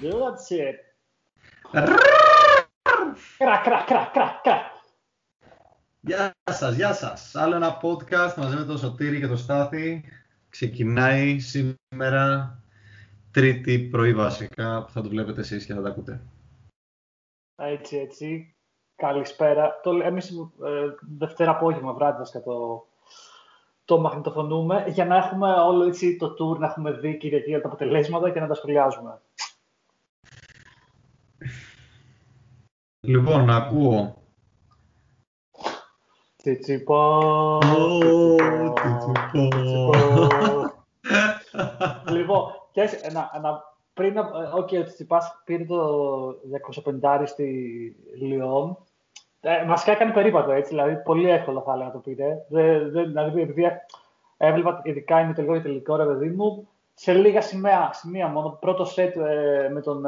Γλώτσεπ. Κρακ, κρακ, κρακ, κρακ. Γεια σας, γεια σας. Άλλο ένα podcast μαζί με τον Σωτήρη και τον Στάθη. Ξεκινάει σήμερα Τρίτη πρωί βασικά, που θα το βλέπετε εσείς και θα τα ακούτε. Έτσι, έτσι. Καλησπέρα. Εμείς Δευτέρα απόγευμα, βράδυ βασικά το μαγνητοφωνούμε για να έχουμε όλο έτσι το tour, να έχουμε δει Κυριακή τα αποτελέσματα και να τα σχολιάζουμε. Λοιπόν, να ακούω. Τσιτσιπά. Λοιπόν, πριν ο Τσιτσιπάς πήρε το 250 στη Λυών. Βασικά έκανε περίπατο, έτσι, δηλαδή πολύ εύκολα θα έλεγα το πήρε. Δηλαδή, επειδή έβλεπα ειδικά ημιτελικό και τελικό, ρε παιδί μου, σε λίγα σημεία μόνο. Πρώτο σετ με τον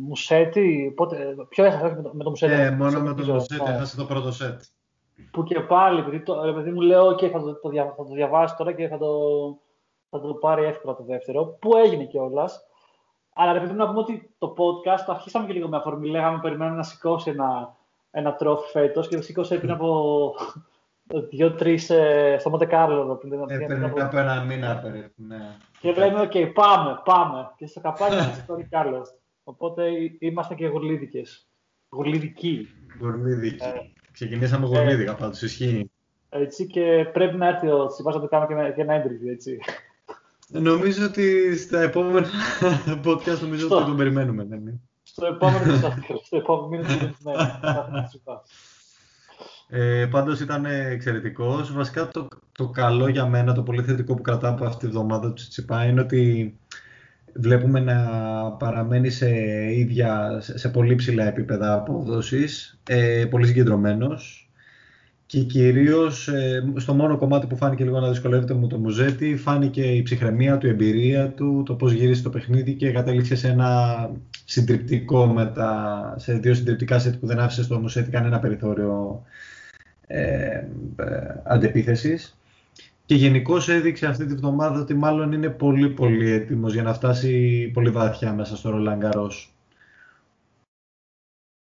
Μουζέτι. Ποιο έχασε με τον Μουζέτι? Μόνο με τον Μουζέτι έχασε το πρώτο σετ. Που και πάλι, επειδή μου λέω και θα το διαβάσει τώρα και θα το πάρει εύκολα το δεύτερο, που έγινε κιόλας. Αλλά πρέπει να πούμε ότι το podcast το αρχίσαμε και λίγο με αφορμή. Λέγαμε περιμένουμε να σηκώσει ένα τρόφι φέτος και το σήκωσε πριν από 2-3 στο Μοντε Κάρλο. Πριν από ένα μήνα περίπου. Ναι. Και λέμε: OK, πάμε. Και στο καπάκι μα το Μοντε Κάρλο. Οπότε είμαστε και γουρλίδικες. Γουρλίδικοι. Ξεκινήσαμε γουρλίδικα πάντως. Ισχύει. Έτσι, και πρέπει να έρθει ο Τσιτσιπάς να το κάνουμε και ένα interview, έτσι. Νομίζω ότι στα επόμενα podcast νομίζω ότι τον περιμένουμε. Ναι. Στο επόμενο πάντως ήταν εξαιρετικός. Βασικά το καλό για μένα, το πολύ θετικό που κρατάω από αυτή τη βδομάδα του Τσιτσιπά είναι ότι βλέπουμε να παραμένει σε πολύ ψηλά επίπεδα αποδόσεις, πολύ συγκεντρωμένος. Και κυρίως στο μόνο κομμάτι που φάνηκε λίγο να δυσκολεύεται με τον Μουζέτι, φάνηκε η ψυχραιμία του, η εμπειρία του, το πώς γύρισε το παιχνίδι και κατέληξε σε ένα συντριπτικό σε δύο συντριπτικά σετ που δεν άφησε στο Μουζέτι κανένα περιθώριο αντεπίθεσης. Και γενικώς έδειξε αυτή τη βδομάδα ότι μάλλον είναι πολύ πολύ έτοιμος για να φτάσει πολύ βαθιά μέσα στο Ρολάν Γκαρός.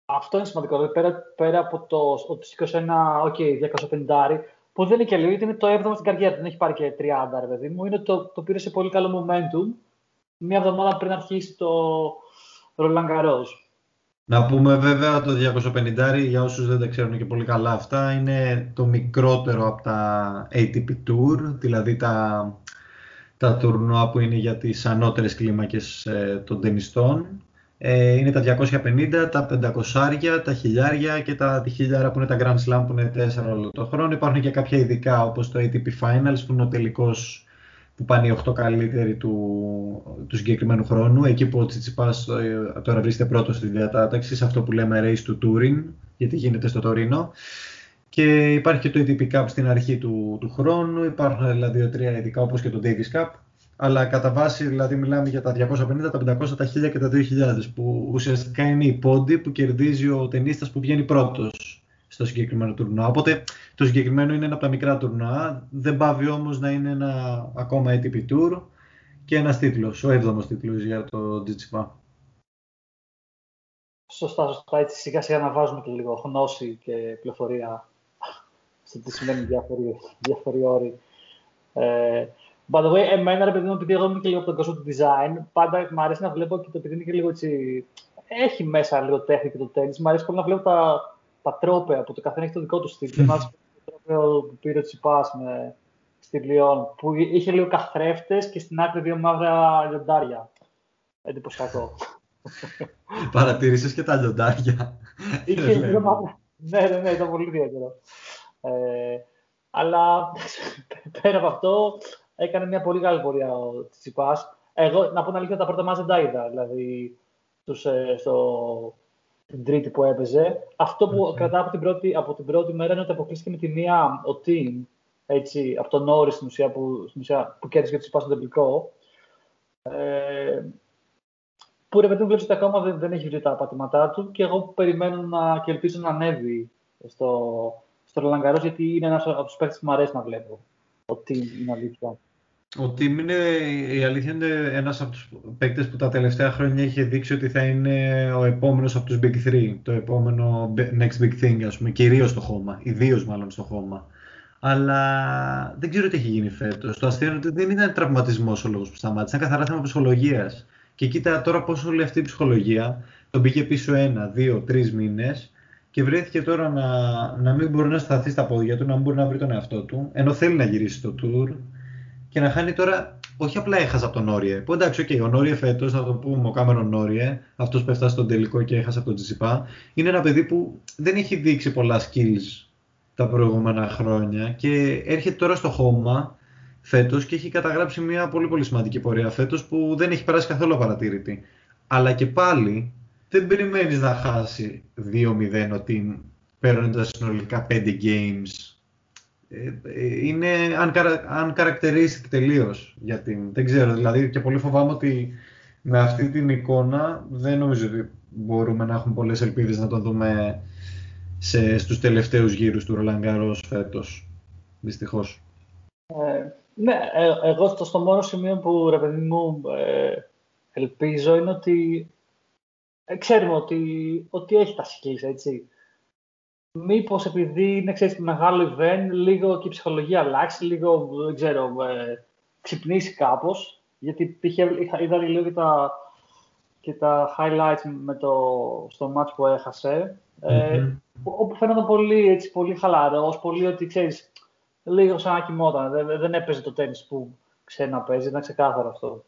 Αυτό είναι σημαντικό. Δηλαδή, πέρα από το ότι σήκωσε ένα 250, που δεν είναι και λίγο, γιατί είναι το 7ο στην καριέρα του, δεν έχει πάρει και 30, ρε παιδί μου. Είναι το πήρε σε πολύ καλό momentum, μία εβδομάδα πριν αρχίσει το Roland Garros. Να πούμε βέβαια το 250, για όσους δεν τα ξέρουν και πολύ καλά αυτά, είναι το μικρότερο από τα ATP Tour, δηλαδή τα τουρνουά που είναι για τις ανώτερες κλίμακες των τενιστών. Είναι τα 250, τα 500, τα 1000 και τα 1000 που είναι τα Grand Slam που είναι 4 όλο το χρόνο. Υπάρχουν και κάποια ειδικά όπως το ATP Finals που είναι ο τελικός που πάνε οι 8 καλύτεροι του συγκεκριμένου χρόνου. Εκεί που ο Τσιτσιπάς τώρα βρίσκεται πρώτος στη διατάταξη, σε αυτό που λέμε Race to Turin, γιατί γίνεται στο Τωρίνο. Και υπάρχει και το ATP Cup στην αρχή του χρόνου. Υπάρχουν δηλαδή 2-3 ειδικά όπως και το Davis Cup. Αλλά κατά βάση δηλαδή μιλάμε για τα 250, τα 500, τα 1000 και τα 2000 που ουσιαστικά είναι η πόντι που κερδίζει ο τενίστας που βγαίνει πρώτος στο συγκεκριμένο τουρνουά. Οπότε το συγκεκριμένο είναι ένα από τα μικρά τουρνουά, δεν πάβει όμως να είναι ένα ακόμα ATP Tour και ένας τίτλος, ο 7ος τίτλος για το Τσιτσιπά. Σωστά, έτσι σιγά σιγά να βάζουμε και λίγο γνώση και πληροφορία στο τι σημαίνει διάφοροι όροι. By the way, εμένα, ρε παιδί μου, επειδή εγώ είμαι και λίγο από τον κόσμο του design, πάντα μου αρέσει να βλέπω και το επειδή είναι και λίγο έτσι. Έχει μέσα λίγο τέχνη και το τένις. Μου αρέσει πολύ να βλέπω τα τρόπαια που το καθένα έχει το δικό του στυλ. Μου αρέσει το τρόπαιο που πήρε ο Τσιτσιπάς στη Λιόν, που είχε λίγο καθρέφτες και στην άκρη δύο μαύρα λιοντάρια. Εντυπωσιακό. Παρατήρησες και τα λιοντάρια. Είχε λίγο μαύρα. Ναι, ήταν πολύ ιδιαίτερο. Αλλά πέρα από αυτό. Έκανε μια πολύ καλή πορεία ο Τσιτσιπάς. Εγώ, να πω την αλήθεια, τα πρώτα μάτς δεν τα είδα. Δηλαδή, την τρίτη που έπαιζε. Αυτό που κρατάω από την πρώτη μέρα είναι ότι αποκλείστηκε με τη μία ο Thiem, έτσι, από τον Νόρι στην ουσία, που κέρδισε ο Τσιτσιπάς στον τελικό. Που ρε παιδί μου, βλέπεις ότι ακόμα δεν έχει βρει τα πατήματά του και εγώ περιμένω και ελπίζω να ανέβει στο Ρολάν Γκαρός, γιατί είναι ένας από τους παίκτες που μου αρέσει να βλέπω. Ότι είναι αλήθεια. Ο Τιμ είναι, η αλήθεια είναι, ένας από τους παίκτες που τα τελευταία χρόνια είχε δείξει ότι θα είναι ο επόμενος από τους Big 3, το επόμενο next big thing, ας πούμε, κυρίως στο χώμα, ιδίως μάλλον στο χώμα. Αλλά δεν ξέρω τι έχει γίνει φέτος. Το αστείο είναι ότι δεν ήταν τραυματισμός ο λόγος που σταμάτησε, ήταν καθαρά θέμα ψυχολογίας. Και κοίτα τώρα πώς όλη αυτή η ψυχολογία τον πήγε πίσω 1, 2, 3 μήνες και βρέθηκε τώρα να μην μπορεί να σταθεί στα πόδια του, να μην μπορεί να βρει τον εαυτό του, ενώ θέλει να γυρίσει στο tour. Και να χάνει τώρα, όχι απλά έχασα από τον Νόριε. Που εντάξει, okay, ο Νόριε φέτος, θα το πούμε, ο Κάμερον Νόριε, αυτός που έφτασε στον τελικό και έχασε από τον Τσιτσιπά, είναι ένα παιδί που δεν έχει δείξει πολλά skills τα προηγούμενα χρόνια και έρχεται τώρα στο χώμα φέτος και έχει καταγράψει μια πολύ πολύ σημαντική πορεία φέτος που δεν έχει περάσει καθόλου απαρατήρητη. Αλλά και πάλι δεν περιμένεις να χάσει 2-0 ο Τιμ παίρνοντας συνολικά 5 games. Είναι uncharacteristic τελείως για την. Δεν ξέρω, δηλαδή, και πολύ φοβάμαι ότι με αυτή την εικόνα δεν νομίζω ότι μπορούμε να έχουμε πολλές ελπίδες να τον δούμε στους τελευταίους γύρους του Ρολάν Γκαρός φέτος. Δυστυχώς. Ναι, εγώ στο μόνο σημείο που, ρε παιδί μου, ελπίζω είναι ότι ξέρουμε ότι έχει τα σκύλες, έτσι. Μήπως επειδή είναι, ξέρεις, μεγάλο event, λίγο και η ψυχολογία αλλάξει, λίγο, δεν ξέρω, ξυπνήσει κάπως. Γιατί είδα λίγο και τα highlights στο match που έχασε, όπου φαίνονταν πολύ, έτσι, πολύ χαλαρός, πολύ ότι, ξέρεις, λίγο σαν να κοιμόταν. Δεν έπαιζε το τένις που ξέρει να παίζει, ήταν ξεκάθαρο αυτό.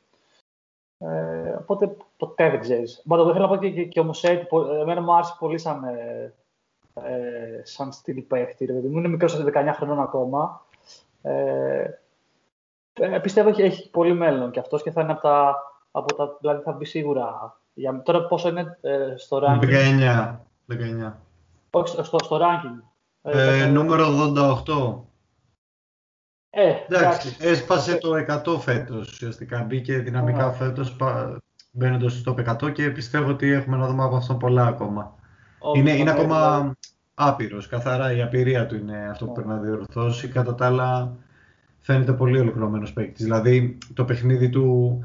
Οπότε ποτέ δεν ξέρεις. Μα το θέλω να πω και ο Μουζέτι, εμένα μου άρεσε πολύ σαν στυλ παίχτη, δηλαδή μου είναι μικρός από 19 χρονών ακόμα. Πιστεύω έχει πολύ μέλλον και αυτός και θα είναι από τα δηλαδή θα μπει σίγουρα. Για, τώρα πόσο είναι στο ranking? 19. Όχι, στο ranking. Νούμερο 88. Εντάξει, έσπασε το 100 φέτος ουσιαστικά. Μπήκε δυναμικά φέτος μπαίνοντας στο 100 και πιστεύω ότι έχουμε να δούμε από αυτό πολλά ακόμα. Είναι ακόμα άπειρος, καθαρά η απειρία του είναι αυτό που πρέπει να διορθώσει. Κατά τα άλλα φαίνεται πολύ ολοκληρωμένος παίκτης. Δηλαδή το παιχνίδι του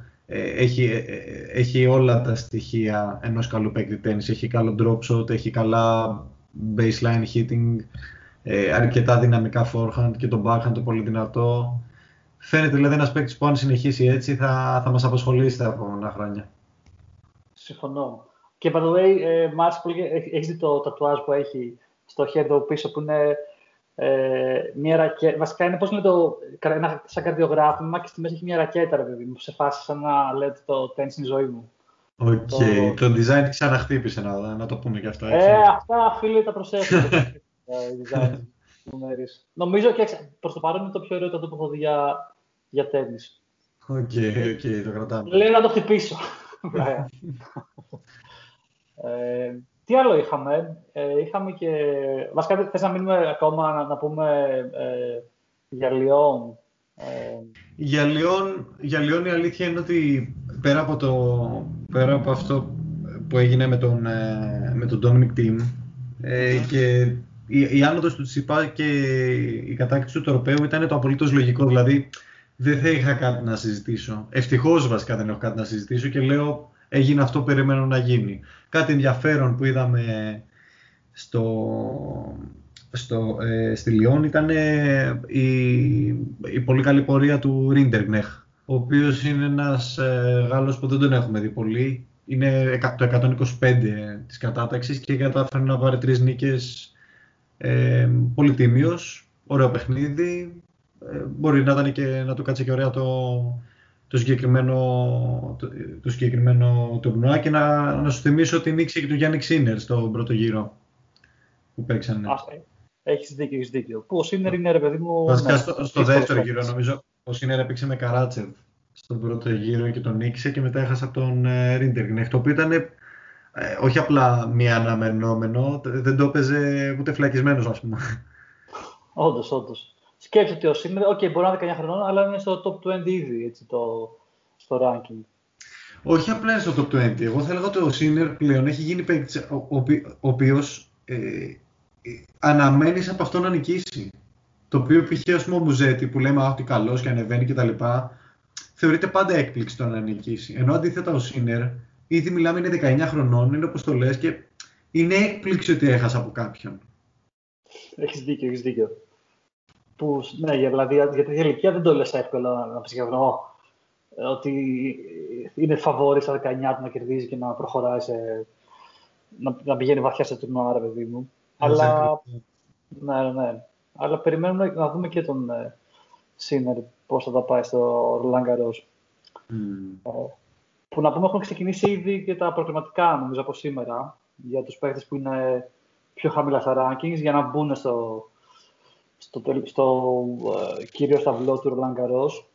έχει όλα τα στοιχεία ενός καλού παίκτη τένις. Έχει καλό drop shot, έχει καλά baseline hitting, αρκετά δυναμικά forehand και το backhand το πολύ δυνατό. Φαίνεται δηλαδή ένας παίκτης που αν συνεχίσει έτσι θα μας απασχολήσει τα επόμενα χρόνια. Συμφωνώ. Και by the way, έχεις δει το τατουάζ που έχει στο χέρι του πίσω που είναι μια ρακέτα. Βασικά είναι, πώς είναι σαν καρδιογράφημα και στη μέση έχει μια ρακέτα, δηλαδή, που σε φάση σαν να λέτε το τένις είναι η ζωή μου. Οκ. Το design ξαναχτύπησε, να το πούμε και αυτά. Έτσι. Αυτά φίλοι τα προσέχουν. Νομίζω και προς το παρόν είναι το πιο ωραίο τατου που έχω δει για τένις. Οκ, το κρατάμε. Λέει να το χτυπήσω. Τι άλλο είχαμε? Είχαμε και... Βασικά θες να μείνουμε ακόμα να πούμε για Λυών? Για Λυών η αλήθεια είναι ότι πέρα από αυτό που έγινε με τον Dominic Thiem και η άνοδος του Τσιπά και η κατάκτηση του τροπέου ήταν το απολύτως λογικό. Δηλαδή δεν θα είχα κάτι να συζητήσω. Ευτυχώς βασικά δεν έχω κάτι να συζητήσω και λέω... Έγινε αυτό που περιμένω να γίνει. Κάτι ενδιαφέρον που είδαμε στη Λυών ήταν η πολύ καλή πορεία του Ρίντερνεχ, ο οποίος είναι ένας Γάλλος που δεν τον έχουμε δει πολύ. Είναι το 125 της κατάταξης και κατάφερε να πάρει 3 νίκες. Πολύ τίμιος, ωραίο παιχνίδι. Μπορεί να ήταν και να του κάτσε και ωραία το συγκεκριμένο τουρνουά και να σου θυμίσω την νίκη και του Γιάννη Σίνερ στον πρώτο γύρο που παίξανε. Έχεις δίκιο. Που ο Σίνερ είναι, ρε παιδί μου... Βασικά στο δεύτερο γύρο νομίζω ο Σίνερ έπαιξε με Καράτσεφ στον πρώτο γύρο και τον νίκησε και μετά έχασα τον Ρίντερνεχ, το οποίο ήταν όχι απλά μία αναμενόμενο, δεν το έπαιζε ούτε φυλακισμένος, ας πούμε. Όντως. Σκέψτε ότι ο Σίνερ, μπορεί να είναι 19 χρονών, αλλά είναι στο top 20 ήδη, έτσι, στο ranking. Όχι απλά είναι στο top 20. Εγώ θα έλεγα ότι ο Σίνερ πλέον έχει γίνει παίκτης, ο οποίος αναμένει από αυτό να νικήσει. Το οποίο π.χ. ο Μουζέτι που λέμε ότι καλός και ανεβαίνει κτλ. θεωρείται πάντα έκπληξη το να νικήσει. Ενώ αντίθετα ο Σίνερ, ήδη μιλάμε, είναι 19 χρονών, είναι όπως το λες και είναι έκπληξη ότι έχασα από κάποιον. Έχεις δίκιο. Που, ναι, δηλαδή για τέτοια ηλικία δεν το λες εύκολα να ψυχαυνώ ότι είναι φαβόρη στα 19 του να κερδίζει και να προχωράει σε, να πηγαίνει βαθιά σε τουρνουά, ρε παιδί μου. Αλλά, ναι. Αλλά περιμένουμε να δούμε και τον Σίνερ πώς θα τα πάει στο Ρολάν Γκαρός. Που να πούμε έχουν ξεκινήσει ήδη και τα προκριματικά νομίζω από σήμερα για τους παίκτες που είναι πιο χαμηλά στα rankings για να μπουν στο κύριο σταυλό του Ρολάν Γκαρός.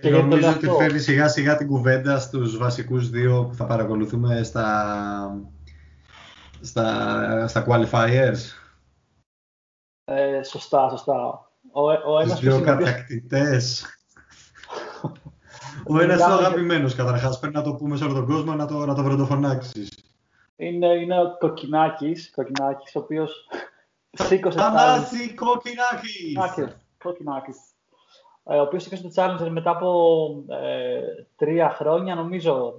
Και νομίζω ότι φέρνει σιγά σιγά την κουβέντα στους βασικούς δύο που θα παρακολουθούμε στα qualifiers. Σωστά. Ο ένας δύο κατακτητές. Ο ένας είναι ο αγαπημένος καταρχάς. Πρέπει να το πούμε σε όλο τον κόσμο, να το βροντοφωνάξεις. Είναι ο Κοκκινάκης, ο οποίος σήκωσε... Θανάση Κοκκινάκης! Ο οποίος σήκωσε το Challenger μετά από 3 χρόνια, νομίζω.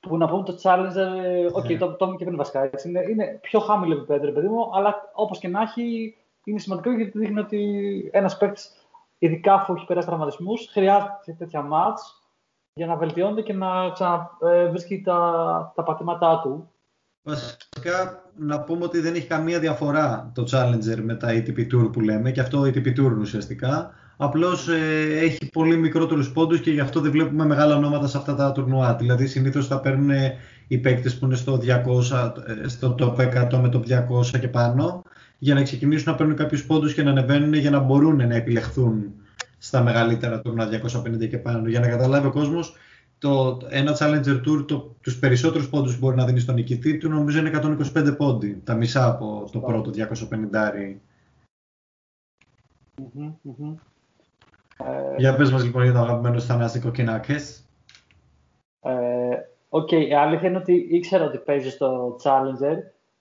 Που να πούμε το Challenger... Okay, το είπαμε και πριν βασικά. Είναι πιο χαμηλό επίπεδο, παιδί μου, αλλά όπως και να έχει... Είναι σημαντικό γιατί δείχνει ότι ένας παίκτης, ειδικά αφού έχει περάσει τραυματισμούς, χρειάζεται τέτοια μάτς για να βελτιώνεται και να ξαναβρίσκει τα πατήματά του. Βασικά, να πούμε ότι δεν έχει καμία διαφορά το Challenger με τα ATP Tour που λέμε, και αυτό ATP Tour ουσιαστικά. Απλώς έχει πολύ μικρότερους πόντους και γι' αυτό δεν βλέπουμε μεγάλα ονόματα σε αυτά τα τουρνουά. Δηλαδή, συνήθως θα παίρνουν οι παίκτες που είναι στο 200, στο top 100 με το 200 και πάνω, για να ξεκινήσουν να παίρνουν κάποιους πόντους και να ανεβαίνουν για να μπορούν να επιλεχθούν στα μεγαλύτερα τουρνά 250 και πάνω. Για να καταλάβει ο κόσμος, ένα Challenger Tour, τους περισσότερους πόντους που μπορεί να δίνει στον νικητή του, νομίζω είναι 125 πόντοι, τα μισά από το πρώτο 250. Για πες μας λοιπόν για το αγαπημένο Θανάση Κοκκινάκης. Η αλήθεια είναι ότι ήξερα ότι παίζει στο Challenger.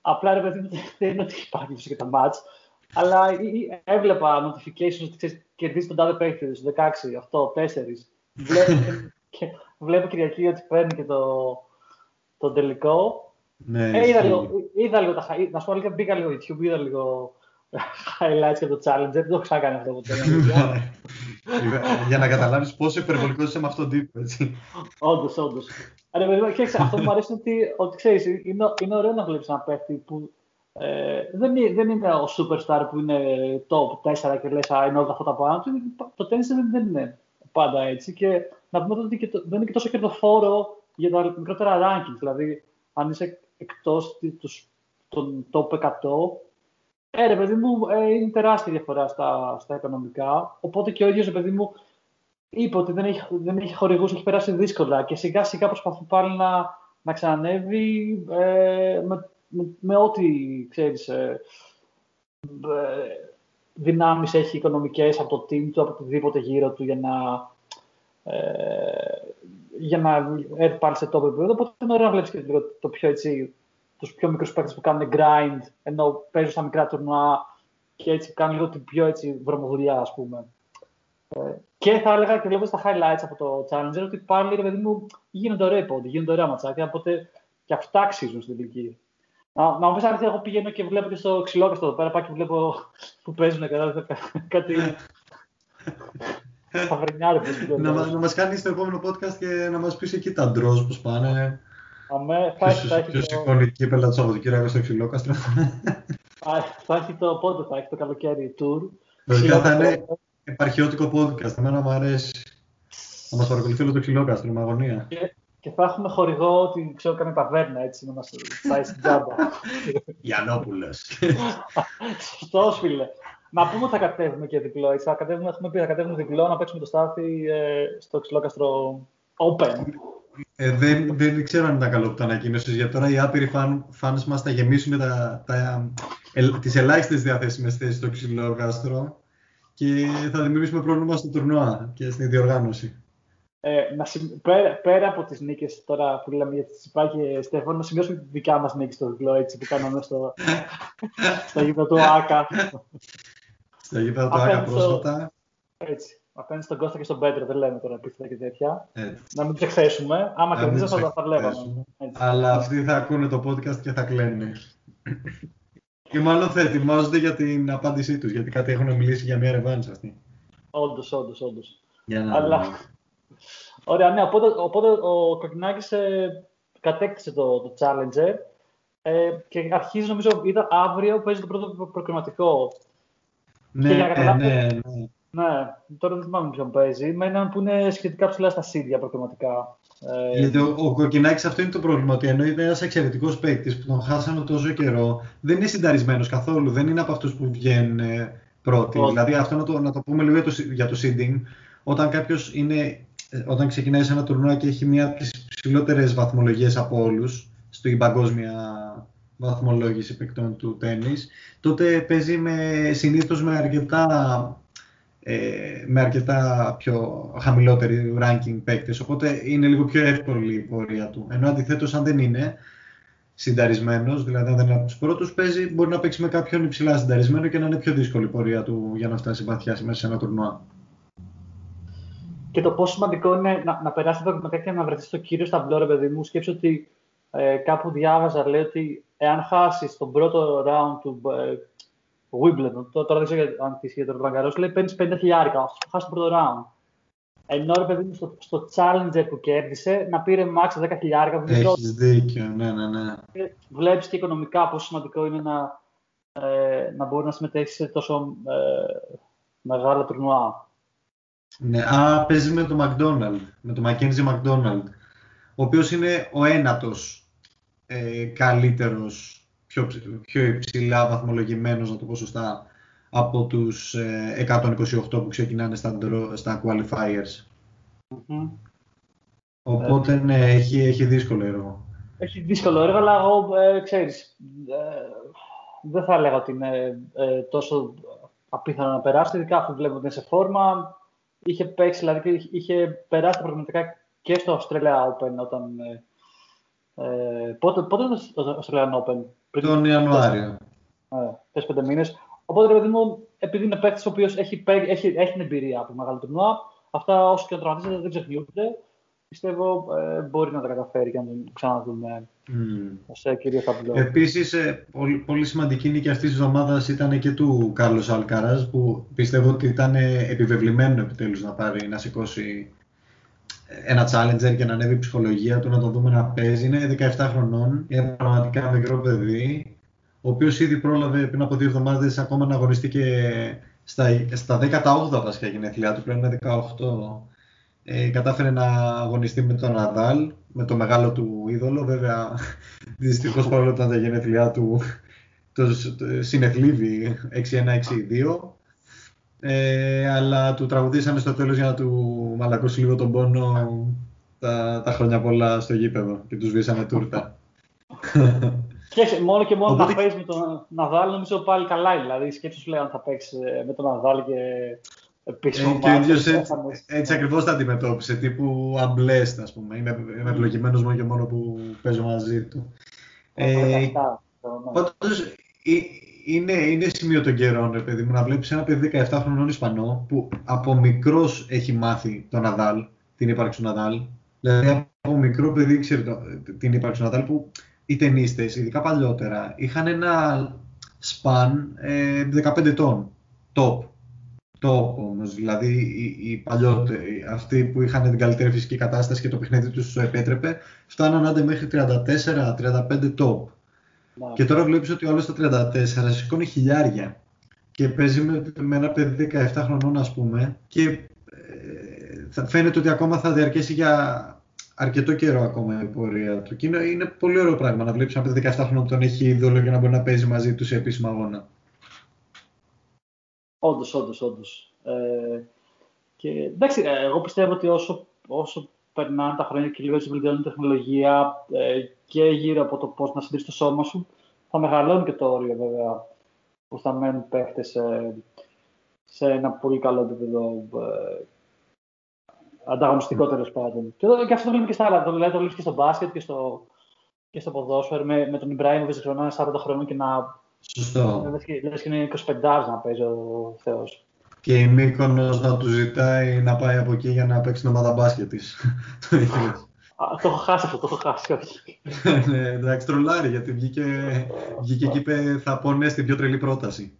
Απλά ρε παιδί μου, δεν είναι ότι υπάρχει φυσικά τα μάτς, αλλά έβλεπα notifications ότι κερδίζει τον τάδε παίκτη, 16, αυτό, 4. Βλέπω Κυριακή ότι παίρνει και το τελικό. Ναι, να σου πω λίγο, μπήκα λίγο YouTube, είδα λίγο highlights και το Challenger, δεν το ξανακάνει αυτό ποτέ. Για να καταλάβεις πόσο υπερβολικός είσαι με αυτόν τον τύπο, έτσι. Όντως. Αυτό που μου αρέσει είναι ότι ξέρεις, είναι ωραίο να βλέπεις ένα παίχτη που δεν είναι ο superstar που είναι top 4 και λες είναι όλα αυτά τα πάνω του. Το τένις δεν είναι πάντα έτσι και να πούμε ότι δεν είναι και τόσο κερδοφόρο για τα μικρότερα rankings. Δηλαδή, αν είσαι εκτός των top 100, ρε παιδί μου, είναι τεράστια διαφορά στα οικονομικά. Οπότε και ο ίδιος, παιδί μου, είπε ότι δεν έχει χορηγούς, έχει περάσει δύσκολα και σιγά σιγά προσπαθεί πάλι να ξανανεύει με ό,τι ξέρεις, δυνάμεις έχει οικονομικές από το team του, από οτιδήποτε γύρω του για να έρθει πάλι σε τόπο επίπεδο. Οπότε είναι ωραία να βλέπεις και το πιο έτσι, τους πιο μικρούς παίκτες που κάνουν grind ενώ παίζουν στα μικρά τουρνουά και έτσι κάνουν λίγο την πιο έτσι βρωμοδουλειά, ας πούμε. Και θα έλεγα και βλέπω στα highlights από το Challenger ότι πάλι ρε παιδί μου γίνονται ωραίοι πόντοι, γίνονται ωραία ματσάκια, οπότε και αυτά αξίζουν στην τελική. Να μου πεις αν εγώ πηγαίνω και βλέπω και στο Ξυλόκαστρο εδώ πέρα, πάω και βλέπω που παίζουν κάτι. Θα βρινιάρει. Να μας κάνεις το επόμενο podcast και να μας πεις εκεί τα ντρός πώς πάνε. Ποιο σηκώνει κύπελα το Σαββατοκύριακο στο Ξυλόκαστρο. Θα έχει το πότε, θα έχει το καλοκαίρι tour. Επαρχαιώτικο podcast, εμένα μου αρέσει να μας παρακολουθεί όλο το Ξυλόκαστρο, με αγωνία. Και θα έχουμε χορηγό ότι ξέρω κάνει ταβέρνα, έτσι, να μας πάει στην τζάμπα. Γιαννόπουλος. Σωστός, φίλε. Να πούμε ότι θα κατέβουμε και διπλό, έτσι. Έχουμε πει, θα κατέβουμε διπλό να παίξουμε το Στάθη στο Ξυλόκαστρο Open. Δεν ξέρω αν ήταν καλό που το ανακοίνωσες, γιατί τώρα οι άπειροι φανς μας θα γεμίσουν τις ελάχιστες διαθέσιμες θέσεις στο Ξυλόκαστρο. Και θα δημιουργήσουμε πρόβλημα στο τουρνουά και στην διοργάνωση. Πέρα από τις νίκες τώρα που λέμε για Τσιτσιπά και Στέφανο, να σημειώσουμε τη δικιά μας νίκη στο διπλό, έτσι που κάναμε στα γήπεδα του ΆΚΑ. Στα γήπεδα του ΆΚΑ πρόσφατα. Έτσι. απέναντι στον Κώστα και στον Πέτρο, δεν λέμε τώρα επίθετα και τέτοια. Έτσι. Να μην ξεχάσουμε. Άμα κερδίζαμε, θα τα βλέπαμε. Αλλά αυτοί θα ακούνε το podcast και θα κλαίνουν. Και μάλλον θα ετοιμάζονται για την απάντησή τους, γιατί κάτι έχουν μιλήσει για μια ρεβάνς αυτή. Όντως. Αλλά... Ωραία, ναι, οπότε ο Κοκκινάκης κατέκτησε το Challenger και αρχίζει, νομίζω, είδα αύριο παίζει το πρώτο προκριματικό. Ναι. Ναι, τώρα δεν θυμάμαι ποιον παίζει, με έναν που είναι σχετικά ψηλά στα σίδια προκριματικά. Γιατί ο Κοκκινάκης αυτό είναι το πρόβλημα, ότι ενώ είναι ένας εξαιρετικός παίκτης που τον χάσανε τόσο καιρό, δεν είναι συνταρισμένος καθόλου, δεν είναι από αυτούς που βγαίνουν πρώτοι. Okay. Δηλαδή αυτό να το πούμε λίγο για το seeding, όταν κάποιος όταν ξεκινάει σε ένα τουρνουά και έχει μία από τις ψηλότερες βαθμολογίες από όλους, στην παγκόσμια βαθμολόγηση παικτών του τέννις, τότε παίζει συνήθως με αρκετά πιο χαμηλότερη ranking παίκτες, οπότε είναι λίγο πιο εύκολη η πορεία του. Ενώ αντιθέτως, αν δεν είναι συνταρισμένος, δηλαδή αν δεν είναι από τους πρώτους, μπορεί να παίξει με κάποιον υψηλά συνταρισμένο και να είναι πιο δύσκολη η πορεία του για να φτάσει βαθιά μέσα σε ένα τουρνουά. Και το πόσο σημαντικό είναι να περάσει εδώ και να βρεθεί στο κύριο σταμπλό, ρε παιδί μου. Σκέψου ότι κάπου διάβαζα, λέει ότι εάν χάσει τον πρώτο round του Wimbledon, τώρα δεν ξέρω αν τη σχέδιο του Ρολάν Γκαρός, λέει παίρνει 50.000, όσο χάσει τον πρώτο round. Ενώ ρε παιδί μου στο Challenger που κέρδισε να πήρε max 10.000. Έχεις δίκιο, ναι. Βλέπεις και οικονομικά πόσο σημαντικό είναι να μπορεί να συμμετέχει σε τόσο μεγάλο τουρνουά. Ναι, παίζει με το McKenzie McDonald, ο οποίος είναι ο ένατος καλύτερος, πιο υψηλά βαθμολογημένος, να το πω σωστά, από τους 128 που ξεκινάνε στα qualifiers. Mm-hmm. Οπότε ναι, έχει δύσκολο έργο. Έχει δύσκολο έργο, αλλά εγώ ξέρεις, δεν θα έλεγα ότι είναι τόσο απίθανο να περάσει, ειδικά αφού βλέπω ότι είναι σε φόρμα. Είχε παίξει, δηλαδή είχε περάσει πραγματικά και στο Australian Open όταν... πότε ήταν το Australian Open? Τον Ιανουάριο. Τες 5 μήνες. Οπότε, ρε παιδί μου, επειδή είναι παίκτης ο οποίος έχει την εμπειρία από μεγάλο τουρνουά, αυτά όσο και να τραυματίζεται δεν ξεχνιούνται. Πιστεύω μπορεί να τα καταφέρει και να τον ξαναδούμε σε κύριο ταμπλό. Επίσης, πολύ σημαντική νίκη αυτής της εβδομάδας ήταν και του Κάρλος Αλκαράθ, που πιστεύω ότι ήταν επιβεβλημένο επιτέλους να σηκώσει ένα challenger και να ανέβει η ψυχολογία του, να τον δούμε να παίζει. Είναι 17 χρονών, είναι πραγματικά μικρό παιδί, ο οποίος ήδη πρόλαβε πριν από 2 εβδομάδες ακόμα να αγωνιστεί και στα 18 βασικά γενέθλιά του, πλέον είναι 18. Κατάφερε να αγωνιστεί με τον Ναδάλ, με το μεγάλο του είδωλο. Βέβαια, δυστυχώς παρόλο που ήταν τα γενέθλιά του, το συνεθλίβει 6-1-6-2. Αλλά του τραγουδήσανε στο τέλος για να του μαλακώσει λίγο τον πόνο τα χρόνια πολλά στο γήπεδο και του σβήσανε τούρτα. Μόνο και μόνο να παίξει με τον Ναδάλ, νομίζω πάλι καλά. Δηλαδή, σκέψου σου λέει αν θα παίξει με τον Ναδάλ και. Και ο ίδιος έτσι ακριβώς τα αντιμετώπισε, τύπου αμπλέστα, ας πούμε. Είμαι ευλογημένος μόνο και μόνο που παίζω μαζί του. Πάντως, είναι σημείο των καιρών, ρε παιδί μου, να βλέπεις ένα παιδί 17 χρονών Ισπανό που από μικρός έχει μάθει τον Ναδάλ, την ύπαρξη του Ναδάλ. Δηλαδή, από μικρό παιδί ξέρει την ύπαρξη του Ναδάλ, που οι τενίστες, ειδικά παλιότερα, είχαν ένα σπαν 15 ετών, top. Όμως, δηλαδή οι παλιότεροι, αυτοί που είχαν την καλύτερη φυσική κατάσταση και το παιχνίδι τους το επέτρεπε, φτάναν άντε μέχρι 34-35 top. Yeah. Και τώρα βλέπεις ότι ο άλλος στα 34 σηκώνει 1.000 και παίζει με ένα παιδί 17 χρονών, ας πούμε, και φαίνεται ότι ακόμα θα διαρκέσει για αρκετό καιρό ακόμα η πορεία του. Και είναι πολύ ωραίο πράγμα να βλέπεις ένα παιδί 17 χρονών που τον έχει είδωλο για να μπορεί να παίζει μαζί του σε επίσημο αγώνα. Όντως. Και εντάξει, εγώ πιστεύω ότι όσο περνάνε τα χρόνια και λίγο έτσι βελτιώνει η τεχνολογία και γύρω από το πώς να συντηρείς το σώμα σου, θα μεγαλώνει και το όριο, βέβαια, που θα μένουν παίχτες σε ένα πολύ καλό επίπεδο ανταγωνιστικό, τέλος πάντων. Και αυτό το λέμε και στα άλλα. Το λέμε και στο μπάσκετ και στο ποδόσφαιρο, με τον Ιμπραήμοβιτς που είναι 40 χρονών και να. Λες και είναι 25 να παίζει ο Θεός. και η Μύκονος να του ζητάει να πάει από εκεί για να παίξει την ομάδα μπάσκετ της. Το έχω χάσει αυτό, Ναι, εντάξει, τρολάρει, γιατί βγήκε εκεί είπε θα πονέσει την πιο τρελή πρόταση.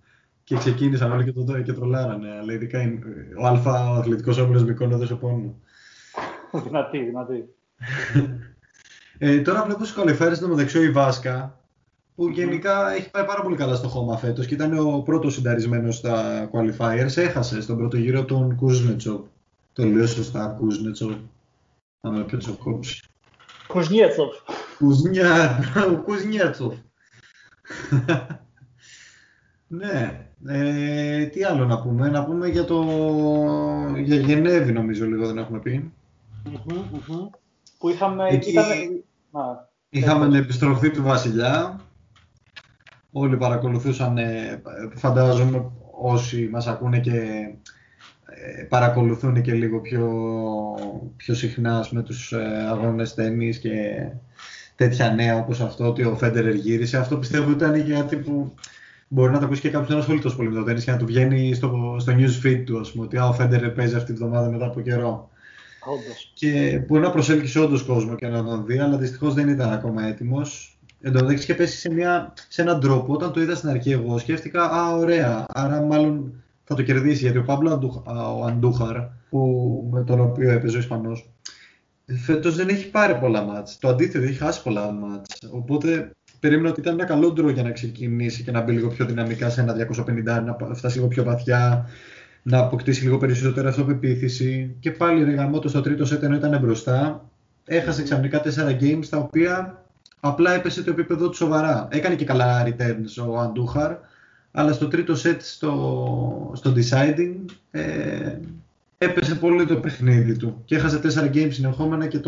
Και ξεκίνησαν όλοι και τρολάρανε, αλλά ειδικά ο αλφα, ο αθλητικός όμιλος Μυκόνο έδωσε πόνο. Δυνατή. Τώρα βλέπω στους καλυφέρες με δεξιό η Βάσκα, που γενικά έχει πάει πάρα πολύ καλά στο χώμα φέτος και ήταν ο πρώτος συνταρισμένος στα qualifiers. Έχασε στον πρώτο γύρο τον Κούζνετσοβ. Το λέω σωστά, Κούζνετσοβ. Να με ποιο τσοκόψει. Κούζνιέτσοβ. Κούζνιέτσοβ. Ναι. Τι άλλο να πούμε. Να πούμε για το για Γενέβη, νομίζω λίγο δεν έχουμε πει. Που είχαμε... Εκεί... Είχαμε την επιστροφή του Βασιλιά. Όλοι παρακολουθούσαν, φαντάζομαι όσοι μας ακούνε και παρακολουθούν και λίγο πιο συχνά με τους αγώνες τένις και τέτοια νέα όπως αυτό, ότι ο Φέντερερ γύρισε. Αυτό πιστεύω ήταν γιατί που μπορεί να το ακούσει και κάποιος ένας ασχολητός πολύ με το τένις και να του βγαίνει στο newsfeed του, ας πούμε, ότι ο Φέντερερ παίζει αυτή τη βδομάδα μετά από καιρό. Όντως. Και μπορεί να προσέλκυσε όντως κόσμο και να τον δει, αλλά δυστυχώς δεν ήταν ακόμα έτοιμος. Εν τω μεταξύ είχε πέσει σε έναν τρόπο. Όταν το είδα στην αρχή, εγώ σκέφτηκα «Α, ωραία, άρα μάλλον θα το κερδίσει». Γιατί ο Παύλο ο Αντούχαρ, με τον οποίο έπαιζε ο Ισπανός, φέτος δεν έχει πάρει πολλά μάτς. Το αντίθετο, έχει χάσει πολλά μάτς. Οπότε περίμενα ότι ήταν ένα καλό ντρο για να ξεκινήσει και να μπει λίγο πιο δυναμικά σε ένα 250, να φτάσει λίγο πιο βαθιά, να αποκτήσει λίγο περισσότερη αυτοπεποίθηση. Και πάλι ρεγαμότο στο τρίτο σετ ενώ ήταν μπροστά. Έχασε ξαφνικά 4 games τα οποία. Απλά έπεσε το επίπεδο του σοβαρά. Έκανε και καλά returns ο Αντούχαρ, αλλά στο τρίτο set στο deciding έπεσε πολύ το παιχνίδι του. Και έχασε 4 games συνεχόμενα και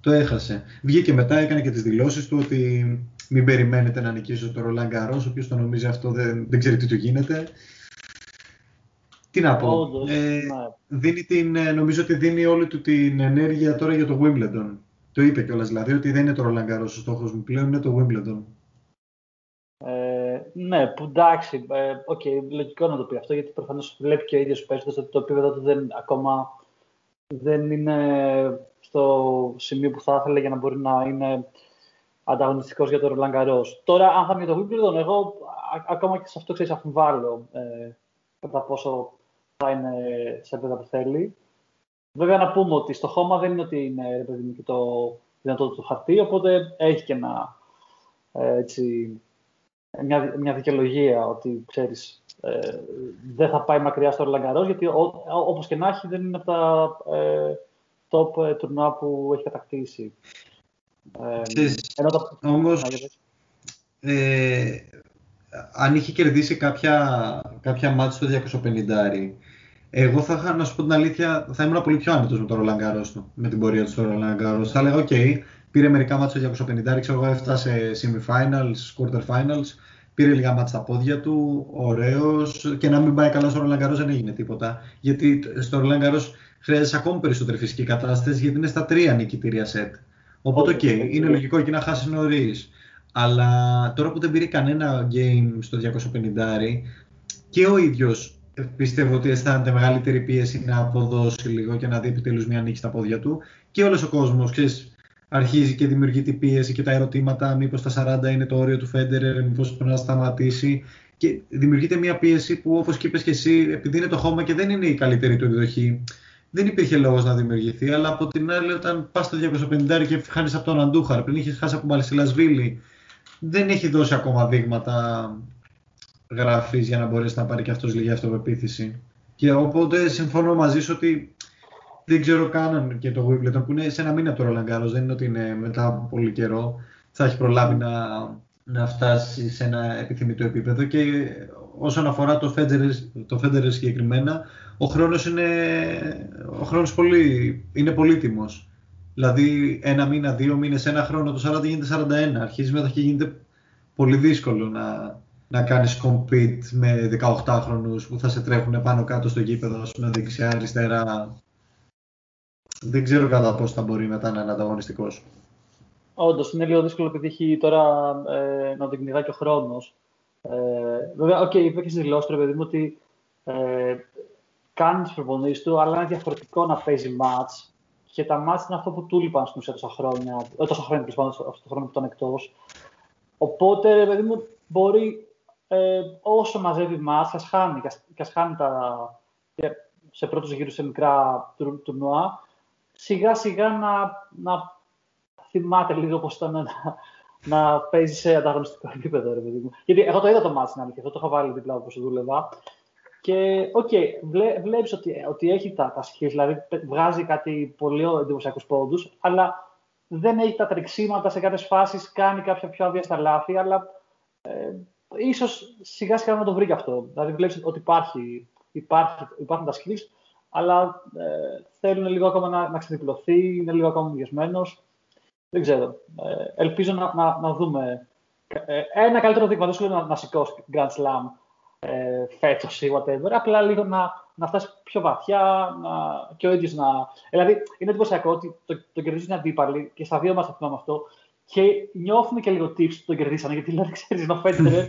το έχασε. Βγήκε μετά, έκανε και τις δηλώσεις του ότι μην περιμένετε να νικήσω τον Ρολάν Γκαρός, ο οποίος το νομίζει αυτό δεν ξέρει τι του γίνεται. Τι να πω, νομίζω ότι δίνει όλη του την ενέργεια τώρα για το Wimbledon. Το είπε κιόλας, δηλαδή, ότι δεν είναι το Ρολάν Γκαρός ο στόχος μου πλέον, είναι το Wimbledon. Ναι, που εντάξει, λογικό να το πει αυτό, γιατί προφανώς βλέπει και ο ίδιος παίκτης ότι το επίπεδο του ακόμα δεν είναι στο σημείο που θα ήθελε για να μπορεί να είναι ανταγωνιστικός για το Ρολάν Γκαρός. Τώρα, αν θα είναι το Wimbledon, εγώ ακόμα και σε αυτό αφιβάλλω κατά πόσο θα είναι σε επίπεδα που θέλει. Βέβαια να πούμε ότι στο χώμα δεν είναι ότι είναι ρε παιδί, και το δυνατότητα του χαρτί, οπότε έχει και μια δικαιολογία ότι ξέρεις δεν θα πάει μακριά στο Ρολάν Γκαρός, γιατί όπως και να έχει δεν είναι από τα top τουρνουά που έχει κατακτήσει. Όμως, αν είχε κερδίσει κάποια μάτς στο 250, εγώ θα είχα, να σου πω την αλήθεια, θα ήμουν πολύ πιο άνετος με τον Ρολάν Γκαρός του, με την πορεία του στο Ρολάν Γκαρός. Θα έλεγα, πήρε μερικά μάτς στο 250, ξέρω, έφτασε semi-finals, quarter-finals, πήρε λίγα μάτς στα πόδια του, ωραίος, και να μην πάει καλά στο Ρολάν Γκαρός δεν έγινε τίποτα. Γιατί στο Ρολάν Γκαρός χρειάζεσαι ακόμη περισσότερη φυσική κατάσταση, γιατί είναι στα 3 νικητήρια σετ. Οπότε, είναι λογικό εκεί να χάσει νωρίς. Αλλά τώρα που δεν πήρε κανένα game στο 250, και ο ίδιος. Πιστεύω ότι αισθάνεται μεγαλύτερη πίεση να αποδώσει λίγο και να δει επιτέλους μια νίκη στα πόδια του. Και όλος ο κόσμος, αρχίζει και δημιουργεί την πίεση και τα ερωτήματα. Μήπως τα 40 είναι το όριο του Φέντερερ, μήπως πρέπει να σταματήσει. Και δημιουργείται μια πίεση που, όπως είπες και εσύ, επειδή είναι το χώμα και δεν είναι η καλύτερη του εκδοχή, δεν υπήρχε λόγος να δημιουργηθεί. Αλλά από την άλλη, όταν πας στο 250 και χάνεις από τον Αντούχαρ, πριν είχες χάσει από τον Μπαλσιλασβήλη, δεν έχει δώσει ακόμα δείγματα γραφής για να μπορέσει να πάρει και αυτός λίγη αυτοπεποίθηση. Και οπότε συμφωνώ μαζί σου ότι δεν ξέρω καν και το Wimbledon που είναι σε ένα μήνα από το Ρολάν Γκαρός, δεν είναι ότι είναι μετά από πολύ καιρό, θα έχει προλάβει να φτάσει σε ένα επιθυμητό επίπεδο. Και όσον αφορά το Φέντερερ συγκεκριμένα, ο χρόνος είναι πολύτιμος. Δηλαδή ένα μήνα, 2 μήνες, ένα χρόνο, το 40 γίνεται 41. Αρχίζει μετά και γίνεται πολύ δύσκολο να κάνεις compete με 18χρονους που θα σε τρέχουν πάνω κάτω στο γήπεδο, ας πούμε, δεξιά, αριστερά. Δεν ξέρω κατά πώς θα μπορεί μετά να είναι ανταγωνιστικός. Όντως, είναι λίγο δύσκολο επειδή έχει τώρα να τον κυνηγάει και ο χρόνος. Βέβαια, είπε και στις δηλώσεις του, παιδί μου, ότι κάνει τις προπονήσεις του, αλλά είναι διαφορετικό να παίζει match. Και τα μάτς είναι αυτό που του λείπαν στην ουσία τόσα χρόνια αυτό το χρόνο που ήταν εκτός. Οπότε, ρε παιδί μου, μπορεί όσο μαζεύει μάτς, και ας χάνει σε πρώτους γύρους σε μικρά τουρνουά, σιγά σιγά να θυμάται λίγο πώς ήταν να παίζει σε ανταγωνιστικό επίπεδο, ρε παιδί μου. Γιατί εγώ το είδα το μάτς, είναι αλήθεια, αυτό το είχα βάλει δίπλα όπως δούλευα. Και βλέπεις ότι έχει τα σκύλια, δηλαδή βγάζει κάτι πολύ εντυπωσιακούς πόντους, αλλά δεν έχει τα τρεξίματα σε κάποιες φάσεις, κάνει κάποια πιο αβίαστα λάθη, αλλά ίσως σιγά σιγά να το βρει και αυτό. Δηλαδή βλέπεις ότι υπάρχουν τα σκύλια, αλλά θέλουν λίγο ακόμα να ξεδιπλωθεί, είναι λίγο ακόμα μοιρασμένος. Δεν ξέρω. Ελπίζω να δούμε ένα καλύτερο δείγμα, δεν σου λέω να σηκώσει Grand Slam, φέτος ή whatever, απλά λίγο να φτάσει πιο βαθιά και ο ίδιος να... Δηλαδή, είναι εντυπωσιακό ότι το κερδίζουν οι αντίπαλοι και στα δύο μας θα θυμάμαι αυτό και νιώθουμε και λίγο tips που τον κερδίσανε, γιατί λέω, ξέρεις, ο Φέντερερ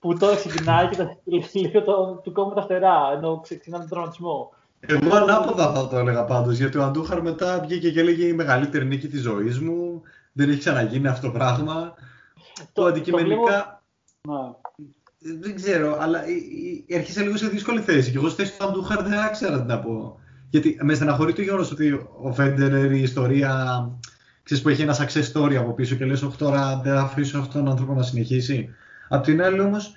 που τώρα ξεκινάει και λίγο του κόβουμε τα φτερά, ενώ ξεκινάει τον τραυματισμό. Εγώ ανάποδα θα το έλεγα πάντως, γιατί ο Αντούχαρ μετά βγήκε και έλεγε η μεγαλύτερη νίκη της ζωής μου, δεν έχει ξαναγίνει αυτό το πράγμα, το αντικειμενικά... Δεν ξέρω, αλλά έρχεσαι λίγο σε δύσκολη θέση. Και εγώ στη θέση του Αντούχαρ δεν άξερα τι να πω. Γιατί με στεναχωρεί το γεγονός ότι ο Φέντερερ η ιστορία, ξέρεις, που έχει ένα success story από πίσω και λες, τώρα δεν θα αφήσω αυτόν τον άνθρωπο να συνεχίσει. Απ' την άλλη όμως,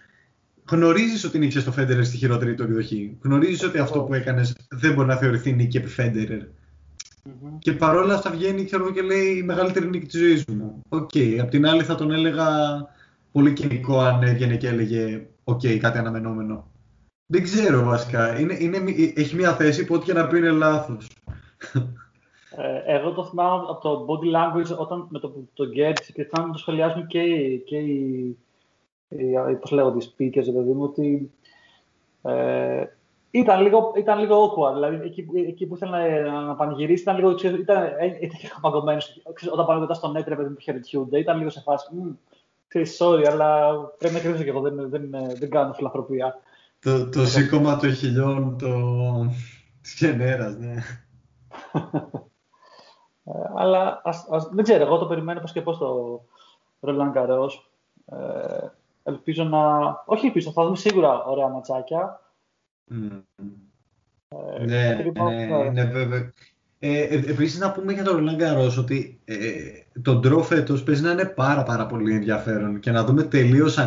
γνωρίζεις ότι νίκησες το Φέντερερ στη χειρότερη του εκδοχή. Γνωρίζεις ότι αυτό που έκανες δεν μπορεί να θεωρηθεί νίκη επί Φέντερερ. Mm-hmm. Και παρόλα αυτά βγαίνει και λέει η μεγαλύτερη νίκη της ζωής μου. Okay. Απ' την άλλη θα τον έλεγα. Πολύ κοινικό αν έβγαινε και έλεγε «ΟΚ, κάτι αναμενόμενο». Δεν ξέρω βασικά. Έχει μια θέση που ό,τι και να πει είναι λάθος. Εγώ το θυμάμαι από το body language όταν με το Γκέρτς και θυμάμαι να το σχολιάζουν και οι speakers, δηλαδή, ότι ήταν λίγο awkward. Δηλαδή, εκεί που ήθελε να πανηγυρίσει ήταν λίγο παγκωμένος. Όταν πάνε μετά στον έτρεπε που χαιρετιούνται, ήταν λίγο σε φάση... sorry, αλλά πρέπει να κρίνω και εγώ, δεν κάνω φιλανθρωπία. Το σήκωμα των χιλιών της γενέρας, ναι. Αλλά δεν ξέρω, εγώ το περιμένω πώς και πώς το Ρολάν Γκαρός. Ελπίζω να... Όχι ελπίζω, θα δούμε σίγουρα ωραία ματσάκια. Ναι, βέβαια. Επίσης να πούμε για τον Ρολάν Γκαρός ότι το ντρό φέτος παίζει να είναι πάρα πολύ ενδιαφέρον και να δούμε τελείως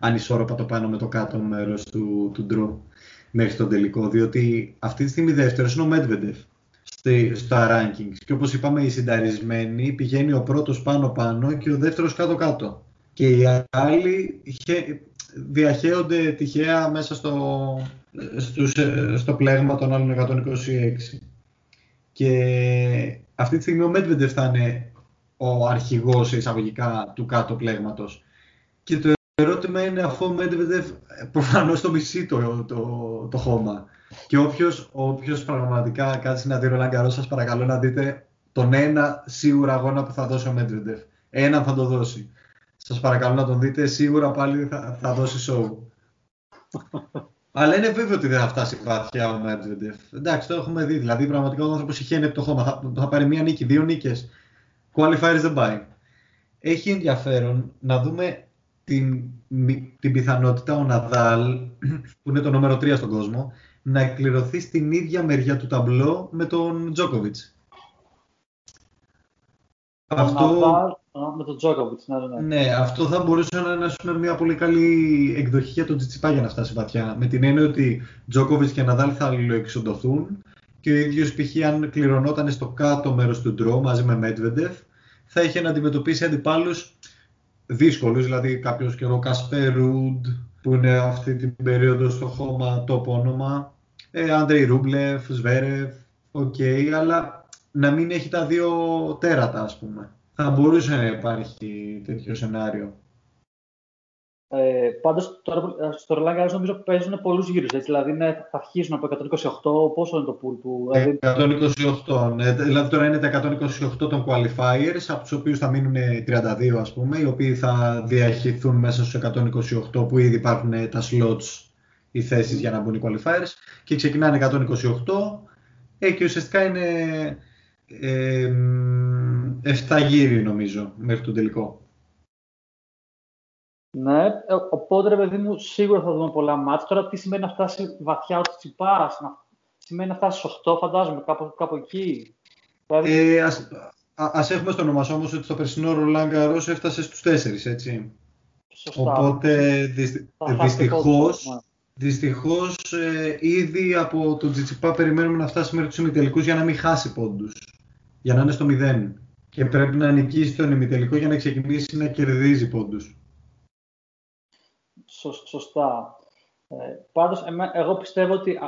ανισόρροπα το πάνω με το κάτω μέρος του ντρό μέχρι τον τελικό, διότι αυτή τη στιγμή δεύτερος είναι ο Medvedev στα rankings και όπως είπαμε οι συνταρισμένοι πηγαίνει ο πρώτος πάνω-πάνω και ο δεύτερος κάτω-κάτω και οι άλλοι διαχέονται τυχαία μέσα στο πλέγμα των άλλων 126. Και αυτή τη στιγμή ο Medvedev θα είναι ο αρχηγός εισαγωγικά του κάτω πλέγματος. Και το ερώτημα είναι αφού ο Medvedev προφανώς το μισεί το χώμα. Και όποιος πραγματικά κάτσει να δει Ρολάν Γκαρός, σας παρακαλώ να δείτε τον ένα σίγουρα αγώνα που θα δώσει ο Medvedev. Έναν θα το δώσει. Σας παρακαλώ να τον δείτε, σίγουρα πάλι θα δώσει show. Αλλά είναι βέβαιο ότι δεν θα φτάσει βαθιά ο Medvedev. Εντάξει, το έχουμε δει. Δηλαδή, πραγματικά ο άνθρωπος χαίνει από το χώμα. Θα πάρει μία νίκη, δύο νίκες. Qualifiers δεν πάει. Έχει ενδιαφέρον να δούμε την πιθανότητα ο Ναδάλ, που είναι το νούμερο 3 στον κόσμο, να εκκληρωθεί στην ίδια μεριά του ταμπλό με τον Τζόκοβιτς. Με τον Τζόκοβιτς, ναι, αυτό θα μπορούσε να είναι μια πολύ καλή εκδοχή για τον Τσιτσιπά για να φτάσει βαθιά. Με την έννοια ότι Τζόκοβιτς και Ναδάλ θα αλληλοεξοντωθούν και ο ίδιος π.χ. αν κληρωνόταν στο κάτω μέρος του ντρό μαζί με Medvedev, θα είχε να αντιμετωπίσει αντιπάλους δύσκολους, δηλαδή κάποιος και ο Κάσπερ Ρουντ που είναι αυτή την περίοδο στο χώμα top όνομα, Άντρεϊ Ρούμπλεφ, Σβέρεφ, οκ, αλλά να μην έχει τα δύο τέρατα, ας πούμε. Θα μπορούσε να υπάρχει τέτοιο σενάριο. Πάντως, τώρα στο Ρολάν Γκαρός νομίζω παίζουν πολλούς γύρους. Δηλαδή, θα αρχίσουν από 128. Πόσο είναι το πουλ του... 128. Δηλαδή, τώρα είναι τα 128 των qualifiers, από τους οποίους θα μείνουν 32, ας πούμε, οι οποίοι θα διαχειριστούν μέσα στους 128 που ήδη υπάρχουν τα slots οι θέσεις για να μπουν οι qualifiers και ξεκινάνε 128 και ουσιαστικά είναι 7 γύρι νομίζω μέχρι τον τελικό. Ναι, οπότε ρε παιδί μου σίγουρα θα δούμε πολλά μάτς. Τώρα τι σημαίνει να φτάσει βαθιά ο Τσιτσιπάς, σημαίνει να φτάσει 8 φαντάζομαι, κάπου εκεί. Ας έχουμε στο όνομα όμως ότι το περσινό Ρολάν Γκαρός έφτασε στους 4, έτσι. Σωστά. Οπότε δυστυχώς ήδη από τον Τσιτσιπά περιμένουμε να φτάσει μέχρι τους ημιτελικούς για να μην χάσει πόντους. Για να είναι στο 0. Και πρέπει να νικήσει τον ημιτελικό για να ξεκινήσει να κερδίζει πόντους. Σωστά. Πάντως, εγώ πιστεύω ότι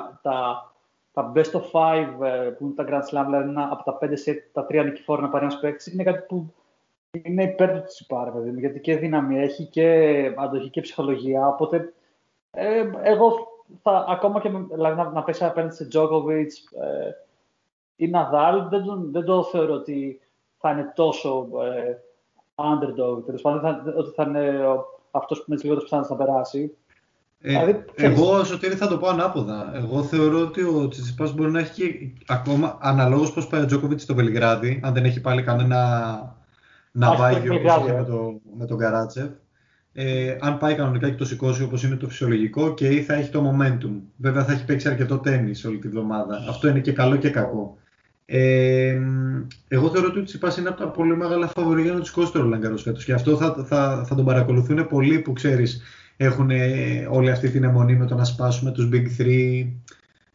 τα best of five που είναι τα Grand Slam, δηλαδή από τα 5 σε τα 3 νικηφόρα να πάρει ένας παίκτης, είναι κάτι που είναι υπέρ του Τσιπά, παιδί μου, γιατί και δύναμη έχει και αντοχή και ψυχολογία. Οπότε, εγώ θα, ακόμα και δηλαδή, να πέσει απέναντι σε Τζόκοβιτς ή Ναδάλ, δεν το θεωρώ ότι θα είναι τόσο underdog. Τέλος πάντων, ότι θα είναι αυτός που με τις λιγότερες πιθανότητες να περάσει. Δηλαδή, εγώ, Σωτήρη, θα το πω ανάποδα. Εγώ θεωρώ ότι ο Τσιτσιπάς μπορεί να έχει και, ακόμα, αναλόγως πώς πάει ο Τζόκοβιτς στο Βελιγράδι, αν δεν έχει πάλι κανένα ναυάγιο όπως είχε με τον Καράτσεφ. Αν πάει κανονικά και το σηκώσει όπως είναι το φυσιολογικό και θα έχει το momentum. Βέβαια θα έχει παίξει αρκετό τένις όλη τη βδομάδα. Αυτό είναι και καλό και κακό. Εγώ θεωρώ ότι ο Τσιτσιπάς είναι από τα πολύ μεγάλα φαβορί για να τους σηκώσει το Ρολάν Γκαρός φέτος. Και αυτό θα τον παρακολουθούν πολλοί που ξέρεις έχουν όλη αυτή την αιμονή με το να σπάσουμε τους Big 3,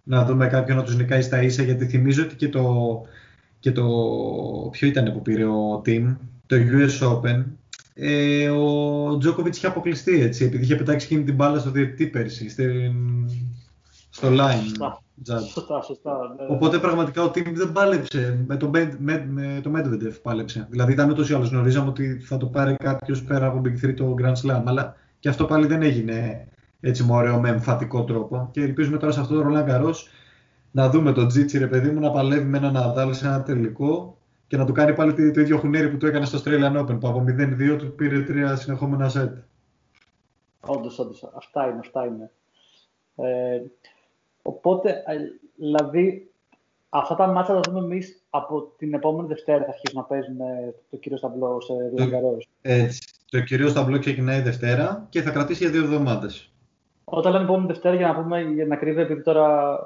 να δούμε κάποιον να τους νικάει στα ίσα. Γιατί θυμίζω ότι και το ποιο ήταν που πήρε ο Team, το US Open, ο Τζόκοβιτς είχε αποκλειστεί, έτσι, επειδή είχε πετάξει εκείνη την μπάλα στο διαιτητή πέρσι, στο line. Σωστά. Οπότε πραγματικά ο Team δεν πάλεψε, με το Medvedev πάλεψε. Δηλαδή ήταν ούτως ή άλλως, γνωρίζαμε ότι θα το πάρει κάποιος πέρα από Big 3 το Grand Slam, αλλά και αυτό πάλι δεν έγινε έτσι με ωραίο, με εμφατικό τρόπο. Και ελπίζουμε τώρα σε αυτό το Ρολάν Γκαρός να δούμε τον Τζίτσι, ρε παιδί μου, να παλεύει με έναν Ναδάλ σε ένα τελικό και να του κάνει πάλι το ίδιο χουνέρι που του έκανε στο Australian Open, που από 0-2 του πήρε 3 συνεχόμενα σετ. Όντως. Αυτά είναι. Οπότε, δηλαδή, αυτά τα μάτσα θα δούμε εμείς από την επόμενη Δευτέρα θα αρχίσουν να παίζουν το κυρίως ταμπλό σε Ρολάν Γκαρός. Έτσι. Το κυρίως ταμπλό ξεκινάει Δευτέρα και θα κρατήσει για 2 εβδομάδες. Όταν λέμε επόμενη Δευτέρα, για να πούμε, για να κρύβει, επειδή τώρα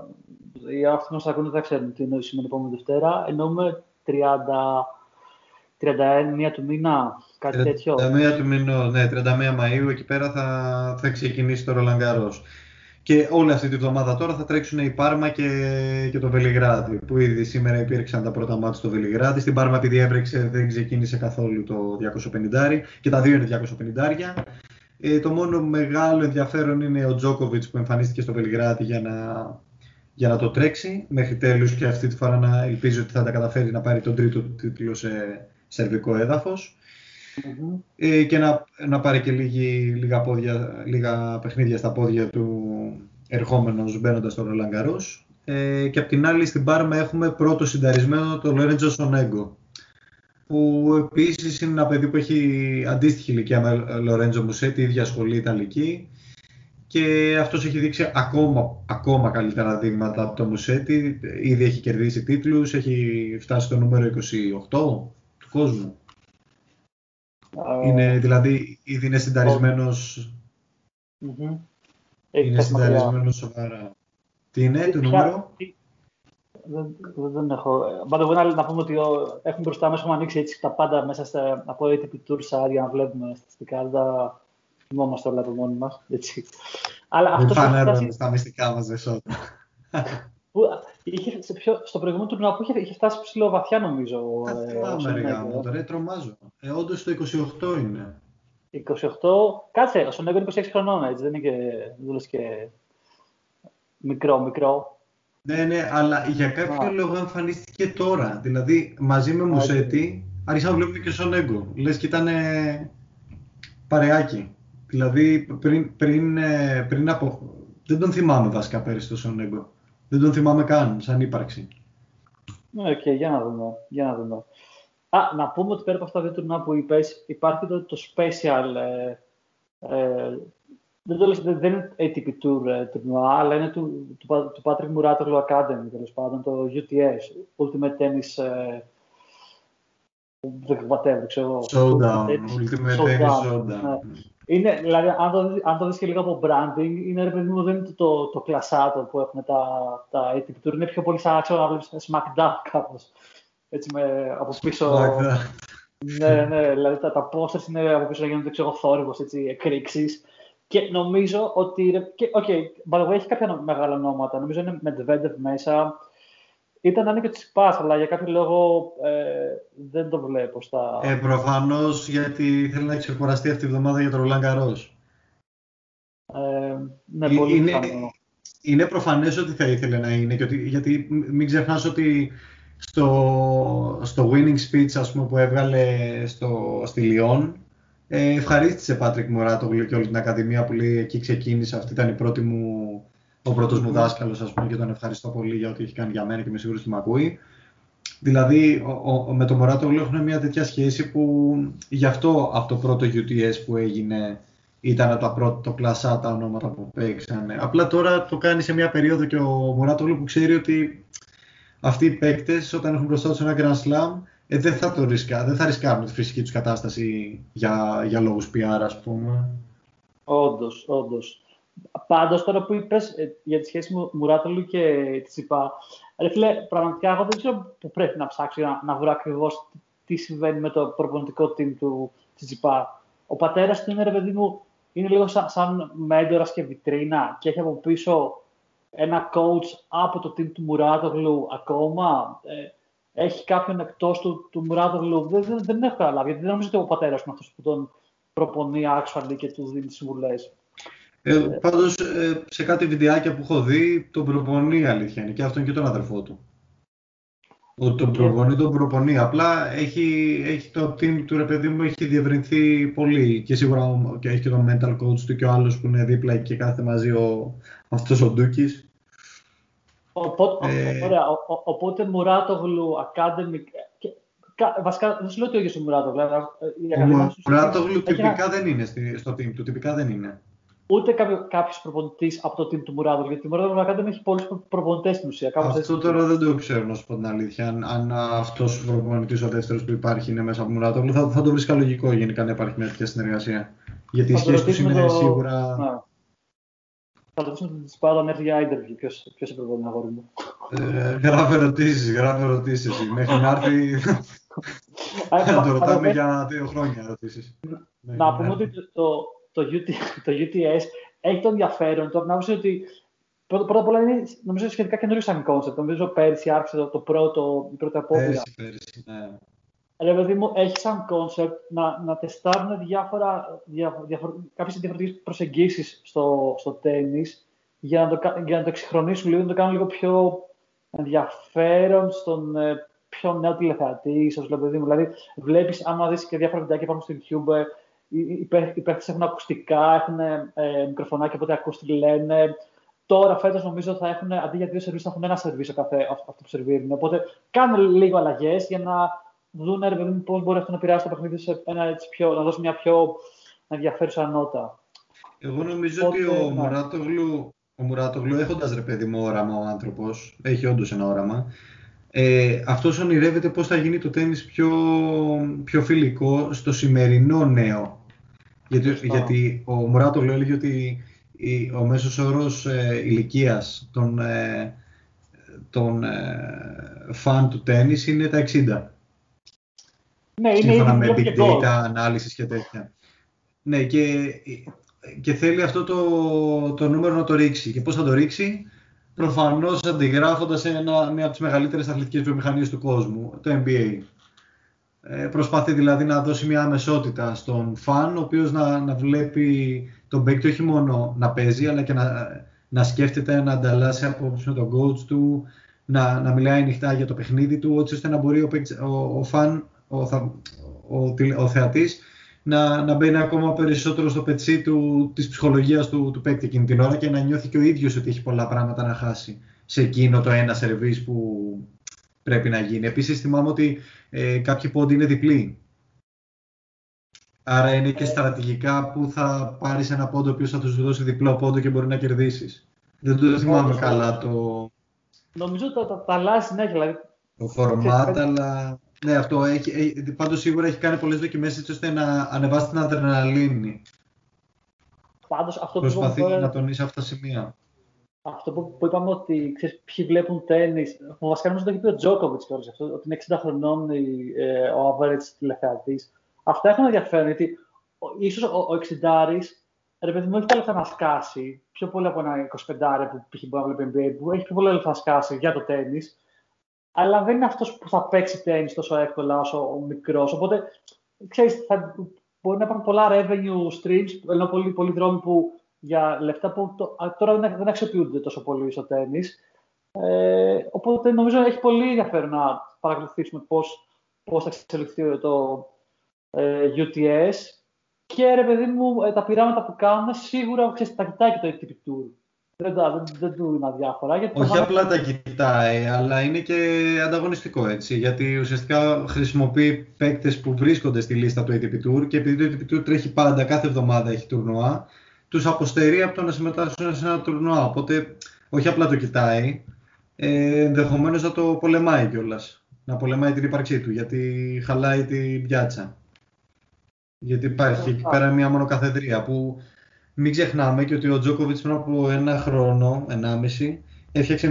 οι άνθρωποι μας ακούνε δεν ξέρουν τι εννοεί σημαίνει επόμενη Δευτέρα, εννοούμε 31 του μήνα, κάτι τέτοιο. 31 του μήνα, ναι, 31 Μαΐου, εκεί πέρα θα ξεκινήσει το Ρολάν Γκαρός. Και όλη αυτή τη βδομάδα τώρα θα τρέξουν η Πάρμα και το Βελιγράδι, που ήδη σήμερα υπήρξαν τα πρώτα μάτια στο Βελιγράδι. Στην Πάρμα, επειδή έπρεξε, δεν ξεκίνησε καθόλου το 250 και τα δύο είναι 250. Το μόνο μεγάλο ενδιαφέρον είναι ο Τζόκοβιτς που εμφανίστηκε στο Βελιγράδι για να το τρέξει μέχρι τέλους και αυτή τη φορά να ελπίζει ότι θα τα καταφέρει να πάρει τον τρίτο του τίτλο σε σερβικό έδαφος. Mm-hmm. Και να πάρει και λίγα παιχνίδια στα πόδια του ερχόμενος μπαίνοντας στο Ρολάν Γκαρός. Και απ' την άλλη στην Πάρμα έχουμε πρώτο συνταρισμένο τον Λορέντσο Σονέγκο, που επίσης είναι ένα παιδί που έχει αντίστοιχη ηλικία με Λορέντσο Μουζέτι, ίδια σχολή ιταλική, και αυτός έχει δείξει ακόμα καλύτερα δείγματα από το Μουζέτι. Ήδη έχει κερδίσει τίτλους, έχει φτάσει στο νούμερο 28 του κόσμου. Είναι, δηλαδή, ήδη είναι συνταρισμένος. Mm-hmm. Είναι συνταρισμένος σοβαρά. Τι είναι το νούμερο? Δεν έχω. Πάντως, να πούμε ότι έχουμε μπροστά μας, έχουμε ανοίξει έτσι τα πάντα μέσα από ATP Tour site για να βλέπουμε στατιστικά. Δεν τα θυμόμαστε όλα από μόνοι μας. Δεν φανέρωνε στα μυστικά μας, δε σώτα. Στο προηγούμενο τουρνουά που είχε φτάσει ψηλό βαθιά, νομίζω. Τώρα τρομάζω. Όντως το 28 είναι. 28. Κάτσε, ο Σονέγκο είναι 26 χρονών, έτσι. Δεν είναι και μικρό. Ναι, αλλά για κάποιο λόγο εμφανίστηκε τώρα. Δηλαδή, μαζί με Μουζέτι, άρχισα να βλέπουμε και ο Σονέγκο. Λες και ήταν παρεάκι. Δηλαδή, πριν από. Δεν τον θυμάμαι βασικά πέρυσι το Σονέγκο. Δεν τον θυμάμαι καν, σαν ύπαρξη. Οκ, για να δούμε. Να πούμε ότι πέρα από αυτά τα δύο τουρνά που είπες, υπάρχει το special Δεν είναι ATP Tour τουρνουά, αλλά είναι του Πάτρικ Μουρατόγλου Academy, τέλος πάντων, το UTS, Ultimate Tennis Showdown. Ultimate Tennis Showdown. Είναι, δηλαδή, αν το δεις και λίγο από branding, είναι, ρε παιδί μου, δεν είναι το κλασάτο που έχουν τα ATP Tour, είναι πιο πολύ σαν, ξέρω, να βλέπεις SmackDown κάπως, έτσι, από πίσω. Ναι, δηλαδή τα posters είναι από πίσω να γίνονται, ξέρω, θόρυβος, έτσι, εκρήξεις. Και νομίζω ότι. Οκ, παραγωγή έχει κάποια μεγάλα ονόματα. Νομίζω είναι Medvedev μέσα. Ήταν να είναι και ο Τσιτσιπάς, αλλά για κάποιο λόγο δεν το βλέπω στα. Προφανώς γιατί θέλει να ξεκουραστεί αυτή τη βδομάδα για τον Ρολάν Γκαρός. Ναι, πολύ πιθανό. Είναι προφανές ότι θα ήθελε να είναι. Γιατί μην ξεχνάς ότι στο winning speech, ας πούμε, που έβγαλε στη Λυών. Ευχαρίστησε Πάτρικ Μουρατόγλου και όλη την Ακαδημία που λέει εκεί ξεκίνησε. Αυτή ήταν ο πρώτος μου δάσκαλος, ας πούμε, και τον ευχαριστώ πολύ για ό,τι έχει κάνει για μένα και είμαι σίγουρος ότι με ακούει. Δηλαδή, με τον Μουρατόγλου έχουν μια τέτοια σχέση που γι' αυτό από το πρώτο UTS που έγινε ήταν το κλασά τα ονόματα που παίξανε. Απλά τώρα το κάνει σε μια περίοδο και ο Μουρατόγλου που ξέρει ότι αυτοί οι παίκτες όταν έχουν μπροστά τους ένα Grand Slam. Δεν θα ρισκάρουν τη φυσική τους κατάσταση για λόγους PR, ας πούμε. Όντως. Πάντως, τώρα που είπες για τη σχέση μου Μουρατόγλου και Τσιτσιπά, ρε φίλε, πραγματικά εγώ δεν ξέρω που πρέπει να ψάξω να βρω ακριβώς τι συμβαίνει με το προπονητικό team του Τσιτσιπά. Ο πατέρας του είναι, ρε παιδί μου, είναι λίγο σαν μέντορας και βιτρίνα και έχει από πίσω ένα coach από το team του Μουρατόγλου ακόμα. Έχει κάποιον εκτός του Μουρατόγλου. Δεν έχω καταλάβει, γιατί δεν νομίζω ότι ο πατέρας είναι αυτός που τον προπονεί άξονα και του δίνει συμβουλές. Πάντως, σε κάτι βιντεάκια που έχω δει, τον προπονεί, αλήθεια είναι, και αυτόν και τον αδερφό του. Τον προπονεί. Απλά έχει το team του, ρε παιδί μου, έχει διευρυνθεί πολύ. Και σίγουρα και έχει και τον mental coach του και ο άλλος που είναι δίπλα και κάθε μαζί αυτός ο Ντούκης. Οπότε Μουρατόγλου Academy. Βασικά δεν σου λέω ότι ο ίδιος ο Μουρατόγλου. Ο Μουρατόγλου τυπικά δεν είναι στο team του. Ούτε κάποιος προπονητής από το team του Μουρατόγλου. Γιατί το Μουρατόγλου Academy έχει πολλούς προπονητές στην ουσία. Αυτό τώρα δεν το ξέρω, να σου πω την αλήθεια. Αν αυτός ο προπονητής ο δεύτερος που υπάρχει είναι μέσα από Μουρατόγλου, θα το βρίσκα λογικό γενικά να υπάρχει μια τέτοια συνεργασία. Γιατί η σχέση τους είναι σίγουρα. Θα ρωτήσω την Τσιτσιπά όταν έρθει για interview. Ποιος σε προπονεί, αγόρι μου. Γράφε ερωτήσεις. Μέχρι να έρθει. Θα το ρωτάμε για 2 χρόνια ερωτήσεις. Να πούμε ότι το UTS έχει το ενδιαφέρον του. Νομίζω ότι πρώτα απ' όλα είναι σχετικά καινούριο σαν κόνσεπτ. Νομίζω πέρσι άρχισε η πρώτη απόπειρα. Ναι. Ρε παιδί μου, έχει σαν κόνσεπτ να τεστάρουν κάποιες διαφορετικές προσεγγίσεις στο τένις για να το εξυγχρονίσουν λίγο, να το κάνουν λίγο πιο ενδιαφέρον στον πιο νέο τηλεθεατή, ίσως, ρε παιδί μου. Δηλαδή, βλέπεις, άμα δεις και διάφορα βιντεάκια υπάρχουν στο YouTube, οι παίκτες έχουν ακουστικά, έχουν μικροφωνάκια, οπότε ακούς τι λένε. Τώρα φέτος νομίζω θα έχουν, αντί για 2 σερβίς, θα έχουν 1 σερβίς αυτό που σερβίρουν. Οπότε κάνουν λίγο αλλαγές για να δουν, ρε παιδί μου, πώς μπορεί αυτό να πειράσει το παιχνίδι να δώσει μια πιο ενδιαφέρουσα νότα. Εγώ νομίζω ότι ο Μουρατόγλου, έχοντας, ρε παιδί μου, όραμα ο άνθρωπος, έχει όντως ένα όραμα, αυτός ονειρεύεται πώς θα γίνει το τένις πιο φιλικό στο σημερινό νέο. Γιατί ο Μουρατόγλου έλεγε ότι ο μέσος όρος ηλικίας των φαν του τένις είναι τα 60. Ναι, σύμφωνα με big data, ανάλυσης και τέτοια. Ναι, και θέλει αυτό το νούμερο να το ρίξει. Και πώς θα το ρίξει? Προφανώς αντιγράφοντας μια από τις μεγαλύτερες αθλητικές βιομηχανίες του κόσμου, το NBA. Προσπαθεί δηλαδή να δώσει μια αμεσότητα στον φαν, ο οποίος να βλέπει τον παίκτη όχι μόνο να παίζει, αλλά και να σκέφτεται, να ανταλλάσσει απόψεις με τον coach του, να μιλάει ανοιχτά για το παιχνίδι του, έτσι ώστε να μπορεί ο φαν, ο θεατής, να μπαίνει ακόμα περισσότερο στο πετσί της ψυχολογίας του παίκτη εκείνη την ώρα και να νιώθει και ο ίδιος ότι έχει πολλά πράγματα να χάσει σε εκείνο το 1 σερβίς που πρέπει να γίνει. Επίσης θυμάμαι ότι κάποιοι πόντοι είναι διπλοί. Άρα είναι και στρατηγικά που θα πάρεις ένα πόντο ο οποίος θα τους δώσει διπλό πόντο και μπορεί να κερδίσεις. Δεν το θυμάμαι καλά το... Νομίζω ότι τα αλλάζει συνέχεια. Δηλαδή. Το φορμάτ, αλλά... Ναι, αυτό έχει, πάντως σίγουρα έχει κάνει πολλές δοκιμές έτσι ώστε να ανεβάσει την αδρεναλίνη. Πάντως, αυτό προσπαθεί να τονίσει αυτά τα σημεία. Αυτό που είπαμε ότι ξέρεις ποιοι βλέπουν τέννις. Βασικά νομίζω ότι το έχει πει ο Τζόκοβιτς και όλες αυτό, ότι είναι 60 χρονών ο average τηλεθεατής. Αυτά έχουν ενδιαφέρον, γιατί ίσως ο 60άρης, ρε παιδί μου, έχει τα λεφτά να σκάσει πιο πολύ από ένα 25άρη που π.χ. μπορεί να βλέπει NBA, που έχει πιο πολλά λεφτά να σκάσει για το τέννις, αλλά δεν είναι αυτός που θα παίξει τέννις τόσο εύκολα όσο ο μικρός. Οπότε, ξέρεις, μπορεί να υπάρχουν πολλά revenue streams, ενώ πολλοί δρόμοι που για λεφτά που τώρα δεν αξιοποιούνται τόσο πολύ στο τέννις. Οπότε, νομίζω έχει πολύ ενδιαφέρον να παρακολουθήσουμε πώς θα εξελιχθεί το UTS και ρε παιδί μου τα πειράματα που κάνουμε σίγουρα ξέρεις, τα κοιτάει και το ATP Tour. Δεν του είναι αδιάφορα. Όχι απλά τα κοιτάει, αλλά είναι και ανταγωνιστικό έτσι. Γιατί ουσιαστικά χρησιμοποιεί παίκτες που βρίσκονται στη λίστα του ATP Tour και επειδή το ATP Tour τρέχει πάντα, κάθε εβδομάδα έχει τουρνουά, τους αποστερεί από το να συμμετάσχουν σε ένα τουρνουά. Οπότε όχι απλά το κοιτάει, ενδεχομένως να το πολεμάει κιόλας. Να πολεμάει την ύπαρξή του γιατί χαλάει την πιάτσα. Γιατί υπάρχει εκεί πέρα μια μονοκαθεδρία που μην ξεχνάμε και ότι ο Τζόκοβιτς πριν από ένα χρόνο, 1,5, έφτιαξε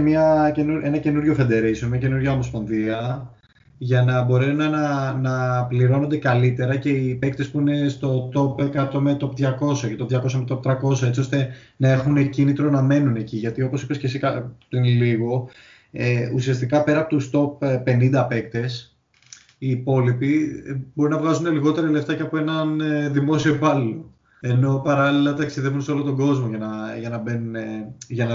ένα καινούριο federation, μια καινούρια ομοσπονδία για να μπορούν να πληρώνονται καλύτερα και οι παίκτες που είναι στο top 100 με top 200 και το 200 με top 300 έτσι ώστε να έχουν κίνητρο να μένουν εκεί. Γιατί όπως είπες και εσύ πριν λίγο, ουσιαστικά πέρα από τους top 50 παίκτες, οι υπόλοιποι μπορεί να βγάζουν λιγότερα λεφτά και από έναν δημόσιο υπάλληλο. Ενώ παράλληλα ταξιδεύουν σε όλο τον κόσμο για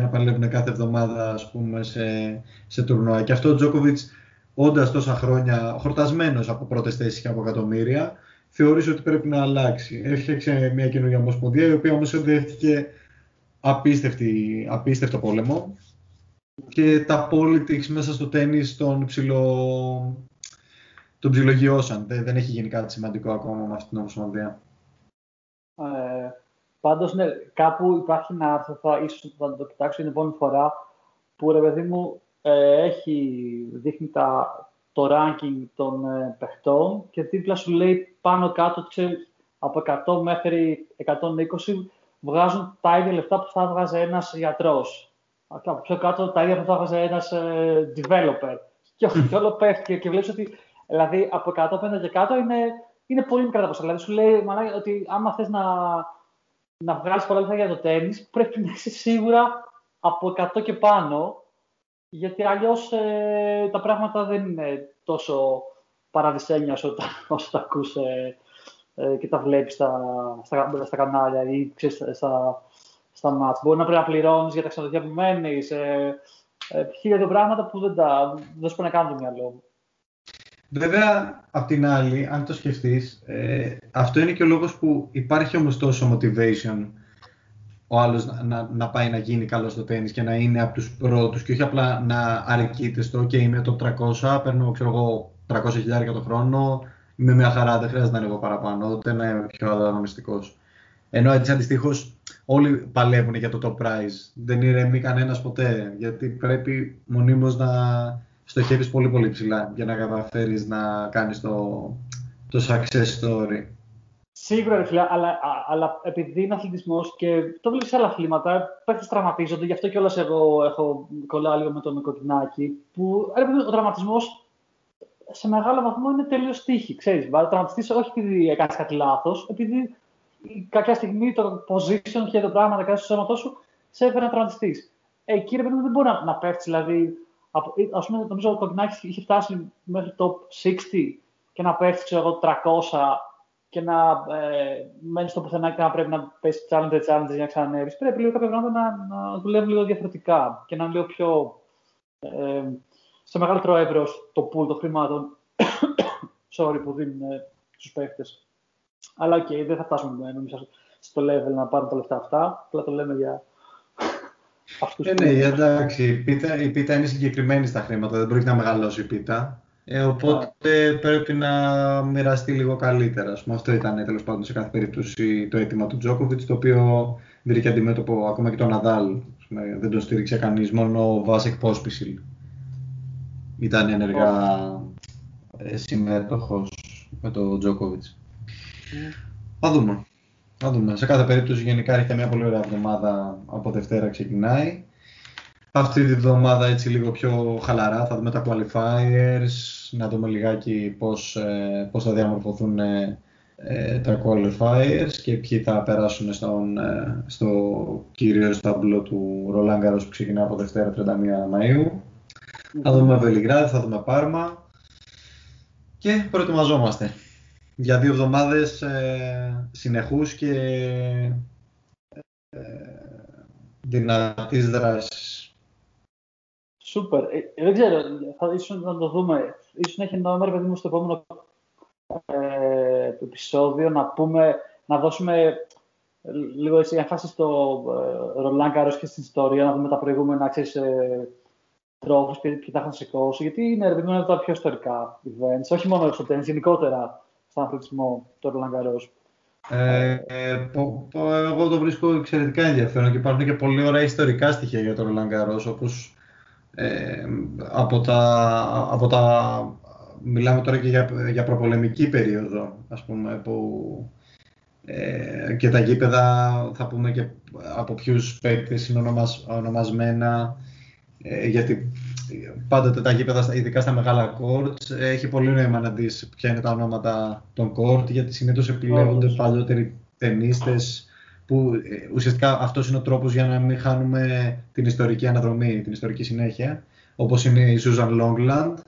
να παλεύουν κάθε εβδομάδα ας πούμε, σε τουρνουά. Και αυτό ο Τζόκοβιτς, όντας τόσα χρόνια χορτασμένος από πρώτες θέσεις και από εκατομμύρια, θεώρησε ότι πρέπει να αλλάξει. Έφτιαξε μια καινούργια ομοσπονδία, η οποία όμως δέχτηκε απίστευτο πόλεμο. Και τα politics μέσα στο τένις τον ψιλογιώσαν. Δεν έχει γίνει κάτι σημαντικό ακόμα με αυτή την ομοσπονδία. Πάντως, ναι, κάπου υπάρχει ένα άρθρο, ίσως θα το κοιτάξω την επόμενη φορά, που ρε παιδί μου δείχνει το ranking των παιχτών και δίπλα σου λέει πάνω κάτω, ξέρεις, από 100 μέχρι 120 βγάζουν τα ίδια λεφτά που θα βγάζει ένας γιατρός. Από πιο κάτω τα ίδια που θα έβγαζε ένας developer. Και όλο πέφτει και βλέπεις ότι δηλαδή, από 150 και κάτω είναι πολύ μικρά τα ποσά. Δηλαδή σου λέει ότι άμα θες να βγάλεις πολλά λεφτά για το τένις, πρέπει να είσαι σίγουρα από 100 και πάνω, γιατί αλλιώς τα πράγματα δεν είναι τόσο παραδεισένια όσο τα ακούς και τα βλέπεις στα κανάλια ή ξέρεις, στα μάτς. Μπορεί να πρέπει να πληρώνεις για τα ξενοδοχεία που μένεις, χίλια δύο πράγματα που δεν σου πρέπει να κάνουν το μυαλό μου. Βέβαια, απ' την άλλη, αν το σκεφτείς, αυτό είναι και ο λόγος που υπάρχει όμως τόσο motivation ο άλλος να πάει να γίνει καλός στο τένις και να είναι από τους πρώτους και όχι απλά να αρκείται στο «OK, είμαι το 300, παίρνω ξέρω εγώ 300.000 το χρόνο, είμαι μια χαρά, δεν χρειάζεται να είναι εγώ παραπάνω, ούτε να είμαι πιο ανταγωνιστικός». Ενώ έτσι αντιστοίχως όλοι παλεύουν για το top prize. Δεν ηρεμεί κανένας ποτέ. Γιατί πρέπει μονίμως να στοχεύεις πολύ πολύ ψηλά για να καταφέρεις να κάνεις το success story. Σίγουρα ρε φίλε, αλλά επειδή είναι αθλητισμός και το βλέπεις σε άλλα αθλήματα, παίκτες τραυματίζονται. Γι' αυτό κιόλας εγώ έχω κολλά λίγο με τον Κοκκινάκη. Που ο τραυματισμός σε μεγάλο βαθμό είναι τελείως τύχη. Ξέρεις, τραυματιστείς όχι επειδή έκανες κάτι λάθος, επειδή κάποια στιγμή το position και το πράγμα να κάνεις στο σώματό σου σε έφερε να τραυματιστείς. Εκεί ρε παιδί δεν μπορεί να πέφτεις. Δηλαδή, ας πούμε, νομίζω ο Κοκκινάκης είχε φτάσει μέχρι το 60 και να πέφτεις, ξέρω εγώ, 300 και να μένεις στο πουθενά και να πρέπει να πέσει challenge για να ξανανεύεις. Πρέπει λίγο κάποια πράγματα να δουλεύουν λίγο διαφορετικά και να είναι λίγο πιο σε μεγαλύτερο εύρος το pool των χρημάτων που δίνουν στους παίχτες. Αλλά οκ, δεν θα φτάσουμε νομίζω, στο level να πάρουν τα λεφτά αυτά. Απλά το λέμε για αυτούς. Ναι, εντάξει. Η πίτα είναι συγκεκριμένη στα χρήματα. Δεν πρόκειται να μεγαλώσει η πίτα. Οπότε πρέπει να μοιραστεί λίγο καλύτερα. Αυτό ήταν τέλος πάντων σε κάθε περίπτωση το αίτημα του Τζόκοβιτς, το οποίο βρήκε αντιμέτωπο ακόμα και τον Ναδάλ. Δεν τον στήριξε κανείς, μόνο ο Βάσεκ Πόσπισιλ ήταν ενεργά συμμετοχός με τον Τζόκοβιτς. Θα δούμε. Σε κάθε περίπτωση γενικά έρχεται μια πολύ ωραία εβδομάδα, από Δευτέρα ξεκινάει. Αυτή τη βδομάδα έτσι λίγο πιο χαλαρά, θα δούμε τα qualifiers, να δούμε λιγάκι πώς θα διαμορφωθούν τα qualifiers και ποιοι θα περάσουν στο κύριο ταμπλό του Ρολάν Γκαρός που ξεκινά από Δευτέρα 31 Μαΐου. Θα δούμε Βελιγράδι, θα δούμε Πάρμα και προετοιμαζόμαστε για 2 εβδομάδες συνεχούς και δυνατής δράσης. Σούπερ. Δεν ξέρω, θα ίσως να το δούμε. Ίσως να έχει νόημα, παιδί μου, στο επόμενο επεισόδιο να πούμε, να δώσουμε λίγο έμφαση στο Ρολάν Γκαρός και στην ιστορία, να δούμε τα προηγούμενα, ξέρεις, τρόπους, ποιοι τα είχαν σηκώσει. Γιατί είναι, παιδί μου, είναι τα πιο ιστορικά events, όχι μόνο στο τένις, γενικότερα στον αθλητισμό του Ρολάν Γκαρός. Εγώ το βρίσκω εξαιρετικά ενδιαφέρον και υπάρχουν και πολύ ωραία ιστορικά στοιχεία για τον Ρολάν Γκαρός, όπως μιλάμε τώρα και για προπολεμική περίοδο, ας πούμε, που και τα γήπεδα, θα πούμε και από ποιους παίκτες είναι ονομασμένα, γιατί πάντοτε τα γήπεδα, ειδικά στα μεγάλα κόρτς, έχει πολύ νόημα να δεις ποια είναι τα ονόματα των κόρτ, γιατί συνήθως επιλέγονται παλιότεροι τενίστες, που ουσιαστικά αυτός είναι ο τρόπος για να μην χάνουμε την ιστορική αναδρομή, την ιστορική συνέχεια, όπως είναι η Σούζαν Λόγκλαντ,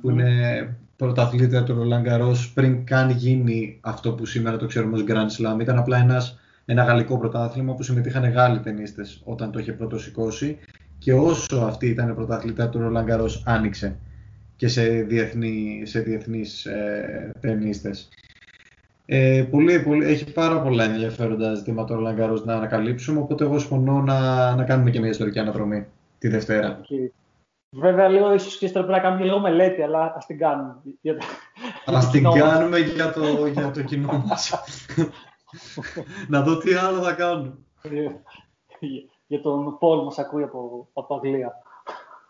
που είναι πρωταθλήτρια του Ρολάν Γκαρός πριν καν γίνει αυτό που σήμερα το ξέρουμε ως Grand Slam. Ήταν απλά ένα γαλλικό πρωτάθλημα που συμμετείχαν Γάλλοι τενίστες όταν το είχε πρώτο σηκώσει, και όσο αυτή ήταν πρωταθλήτρια του Ρολάν Γκαρός άνοιξε και σε διεθνείς τενίστες. Έχει πάρα πολλά ενδιαφέροντα ζητήματα ο Ρολάν Γκαρός να ανακαλύψουμε, οπότε εγώ συμφωνώ να κάνουμε και μια ιστορική αναδρομή τη Δευτέρα. Βέβαια, λίγο ίσως και πρέπει να κάνουμε λίγο μελέτη, αλλά ας την κάνουμε. Ας την κάνουμε για το κοινό μας. Να δω τι άλλο θα κάνουμε. Για τον Πολ μας ακούει από Αγγλία.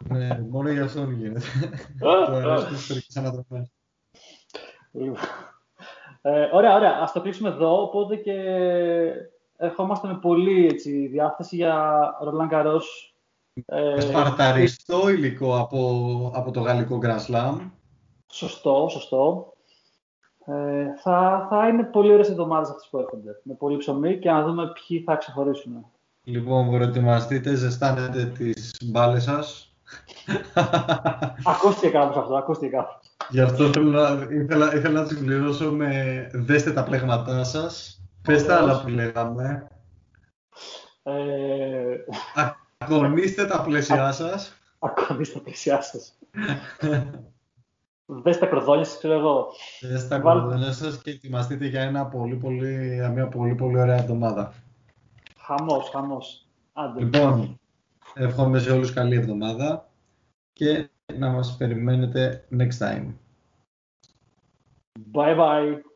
Ναι, μόνο για αυτόν γίνεται. Το αρέσει τις ιστορικές αναδρομές. Ωραία. Ας το κλείσουμε εδώ, οπότε και ερχόμαστε με πολύ διάθεση για Ρολάν Γκαρός. Σπαρταριστό υλικό από το γαλλικό Grand Slam. Σωστό. Θα είναι πολύ ωραίες εβδομάδες αυτές που έρχονται, με πολύ ψωμί, και να δούμε ποιοι θα ξεχωρίσουν. Λοιπόν, προετοιμαστείτε, ζεστάνετε τις μπάλες σας. Ακούστηκε κάπως αυτό. Γι' αυτό ήθελα να συμπληρώσω με δέστε τα πλέγματά σας, πες τα άλλα που λέγαμε, ακονίστε τα πλαίσια σας. Δέστε τα κορδόνια σας, ξέρω εγώ. Δέστε τα κορδόνια σας και ετοιμαστείτε για μια πολύ πολύ ωραία εβδομάδα. Χαμός. Λοιπόν, εύχομαι σε όλους καλή εβδομάδα και να μας περιμένετε next time. Bye bye.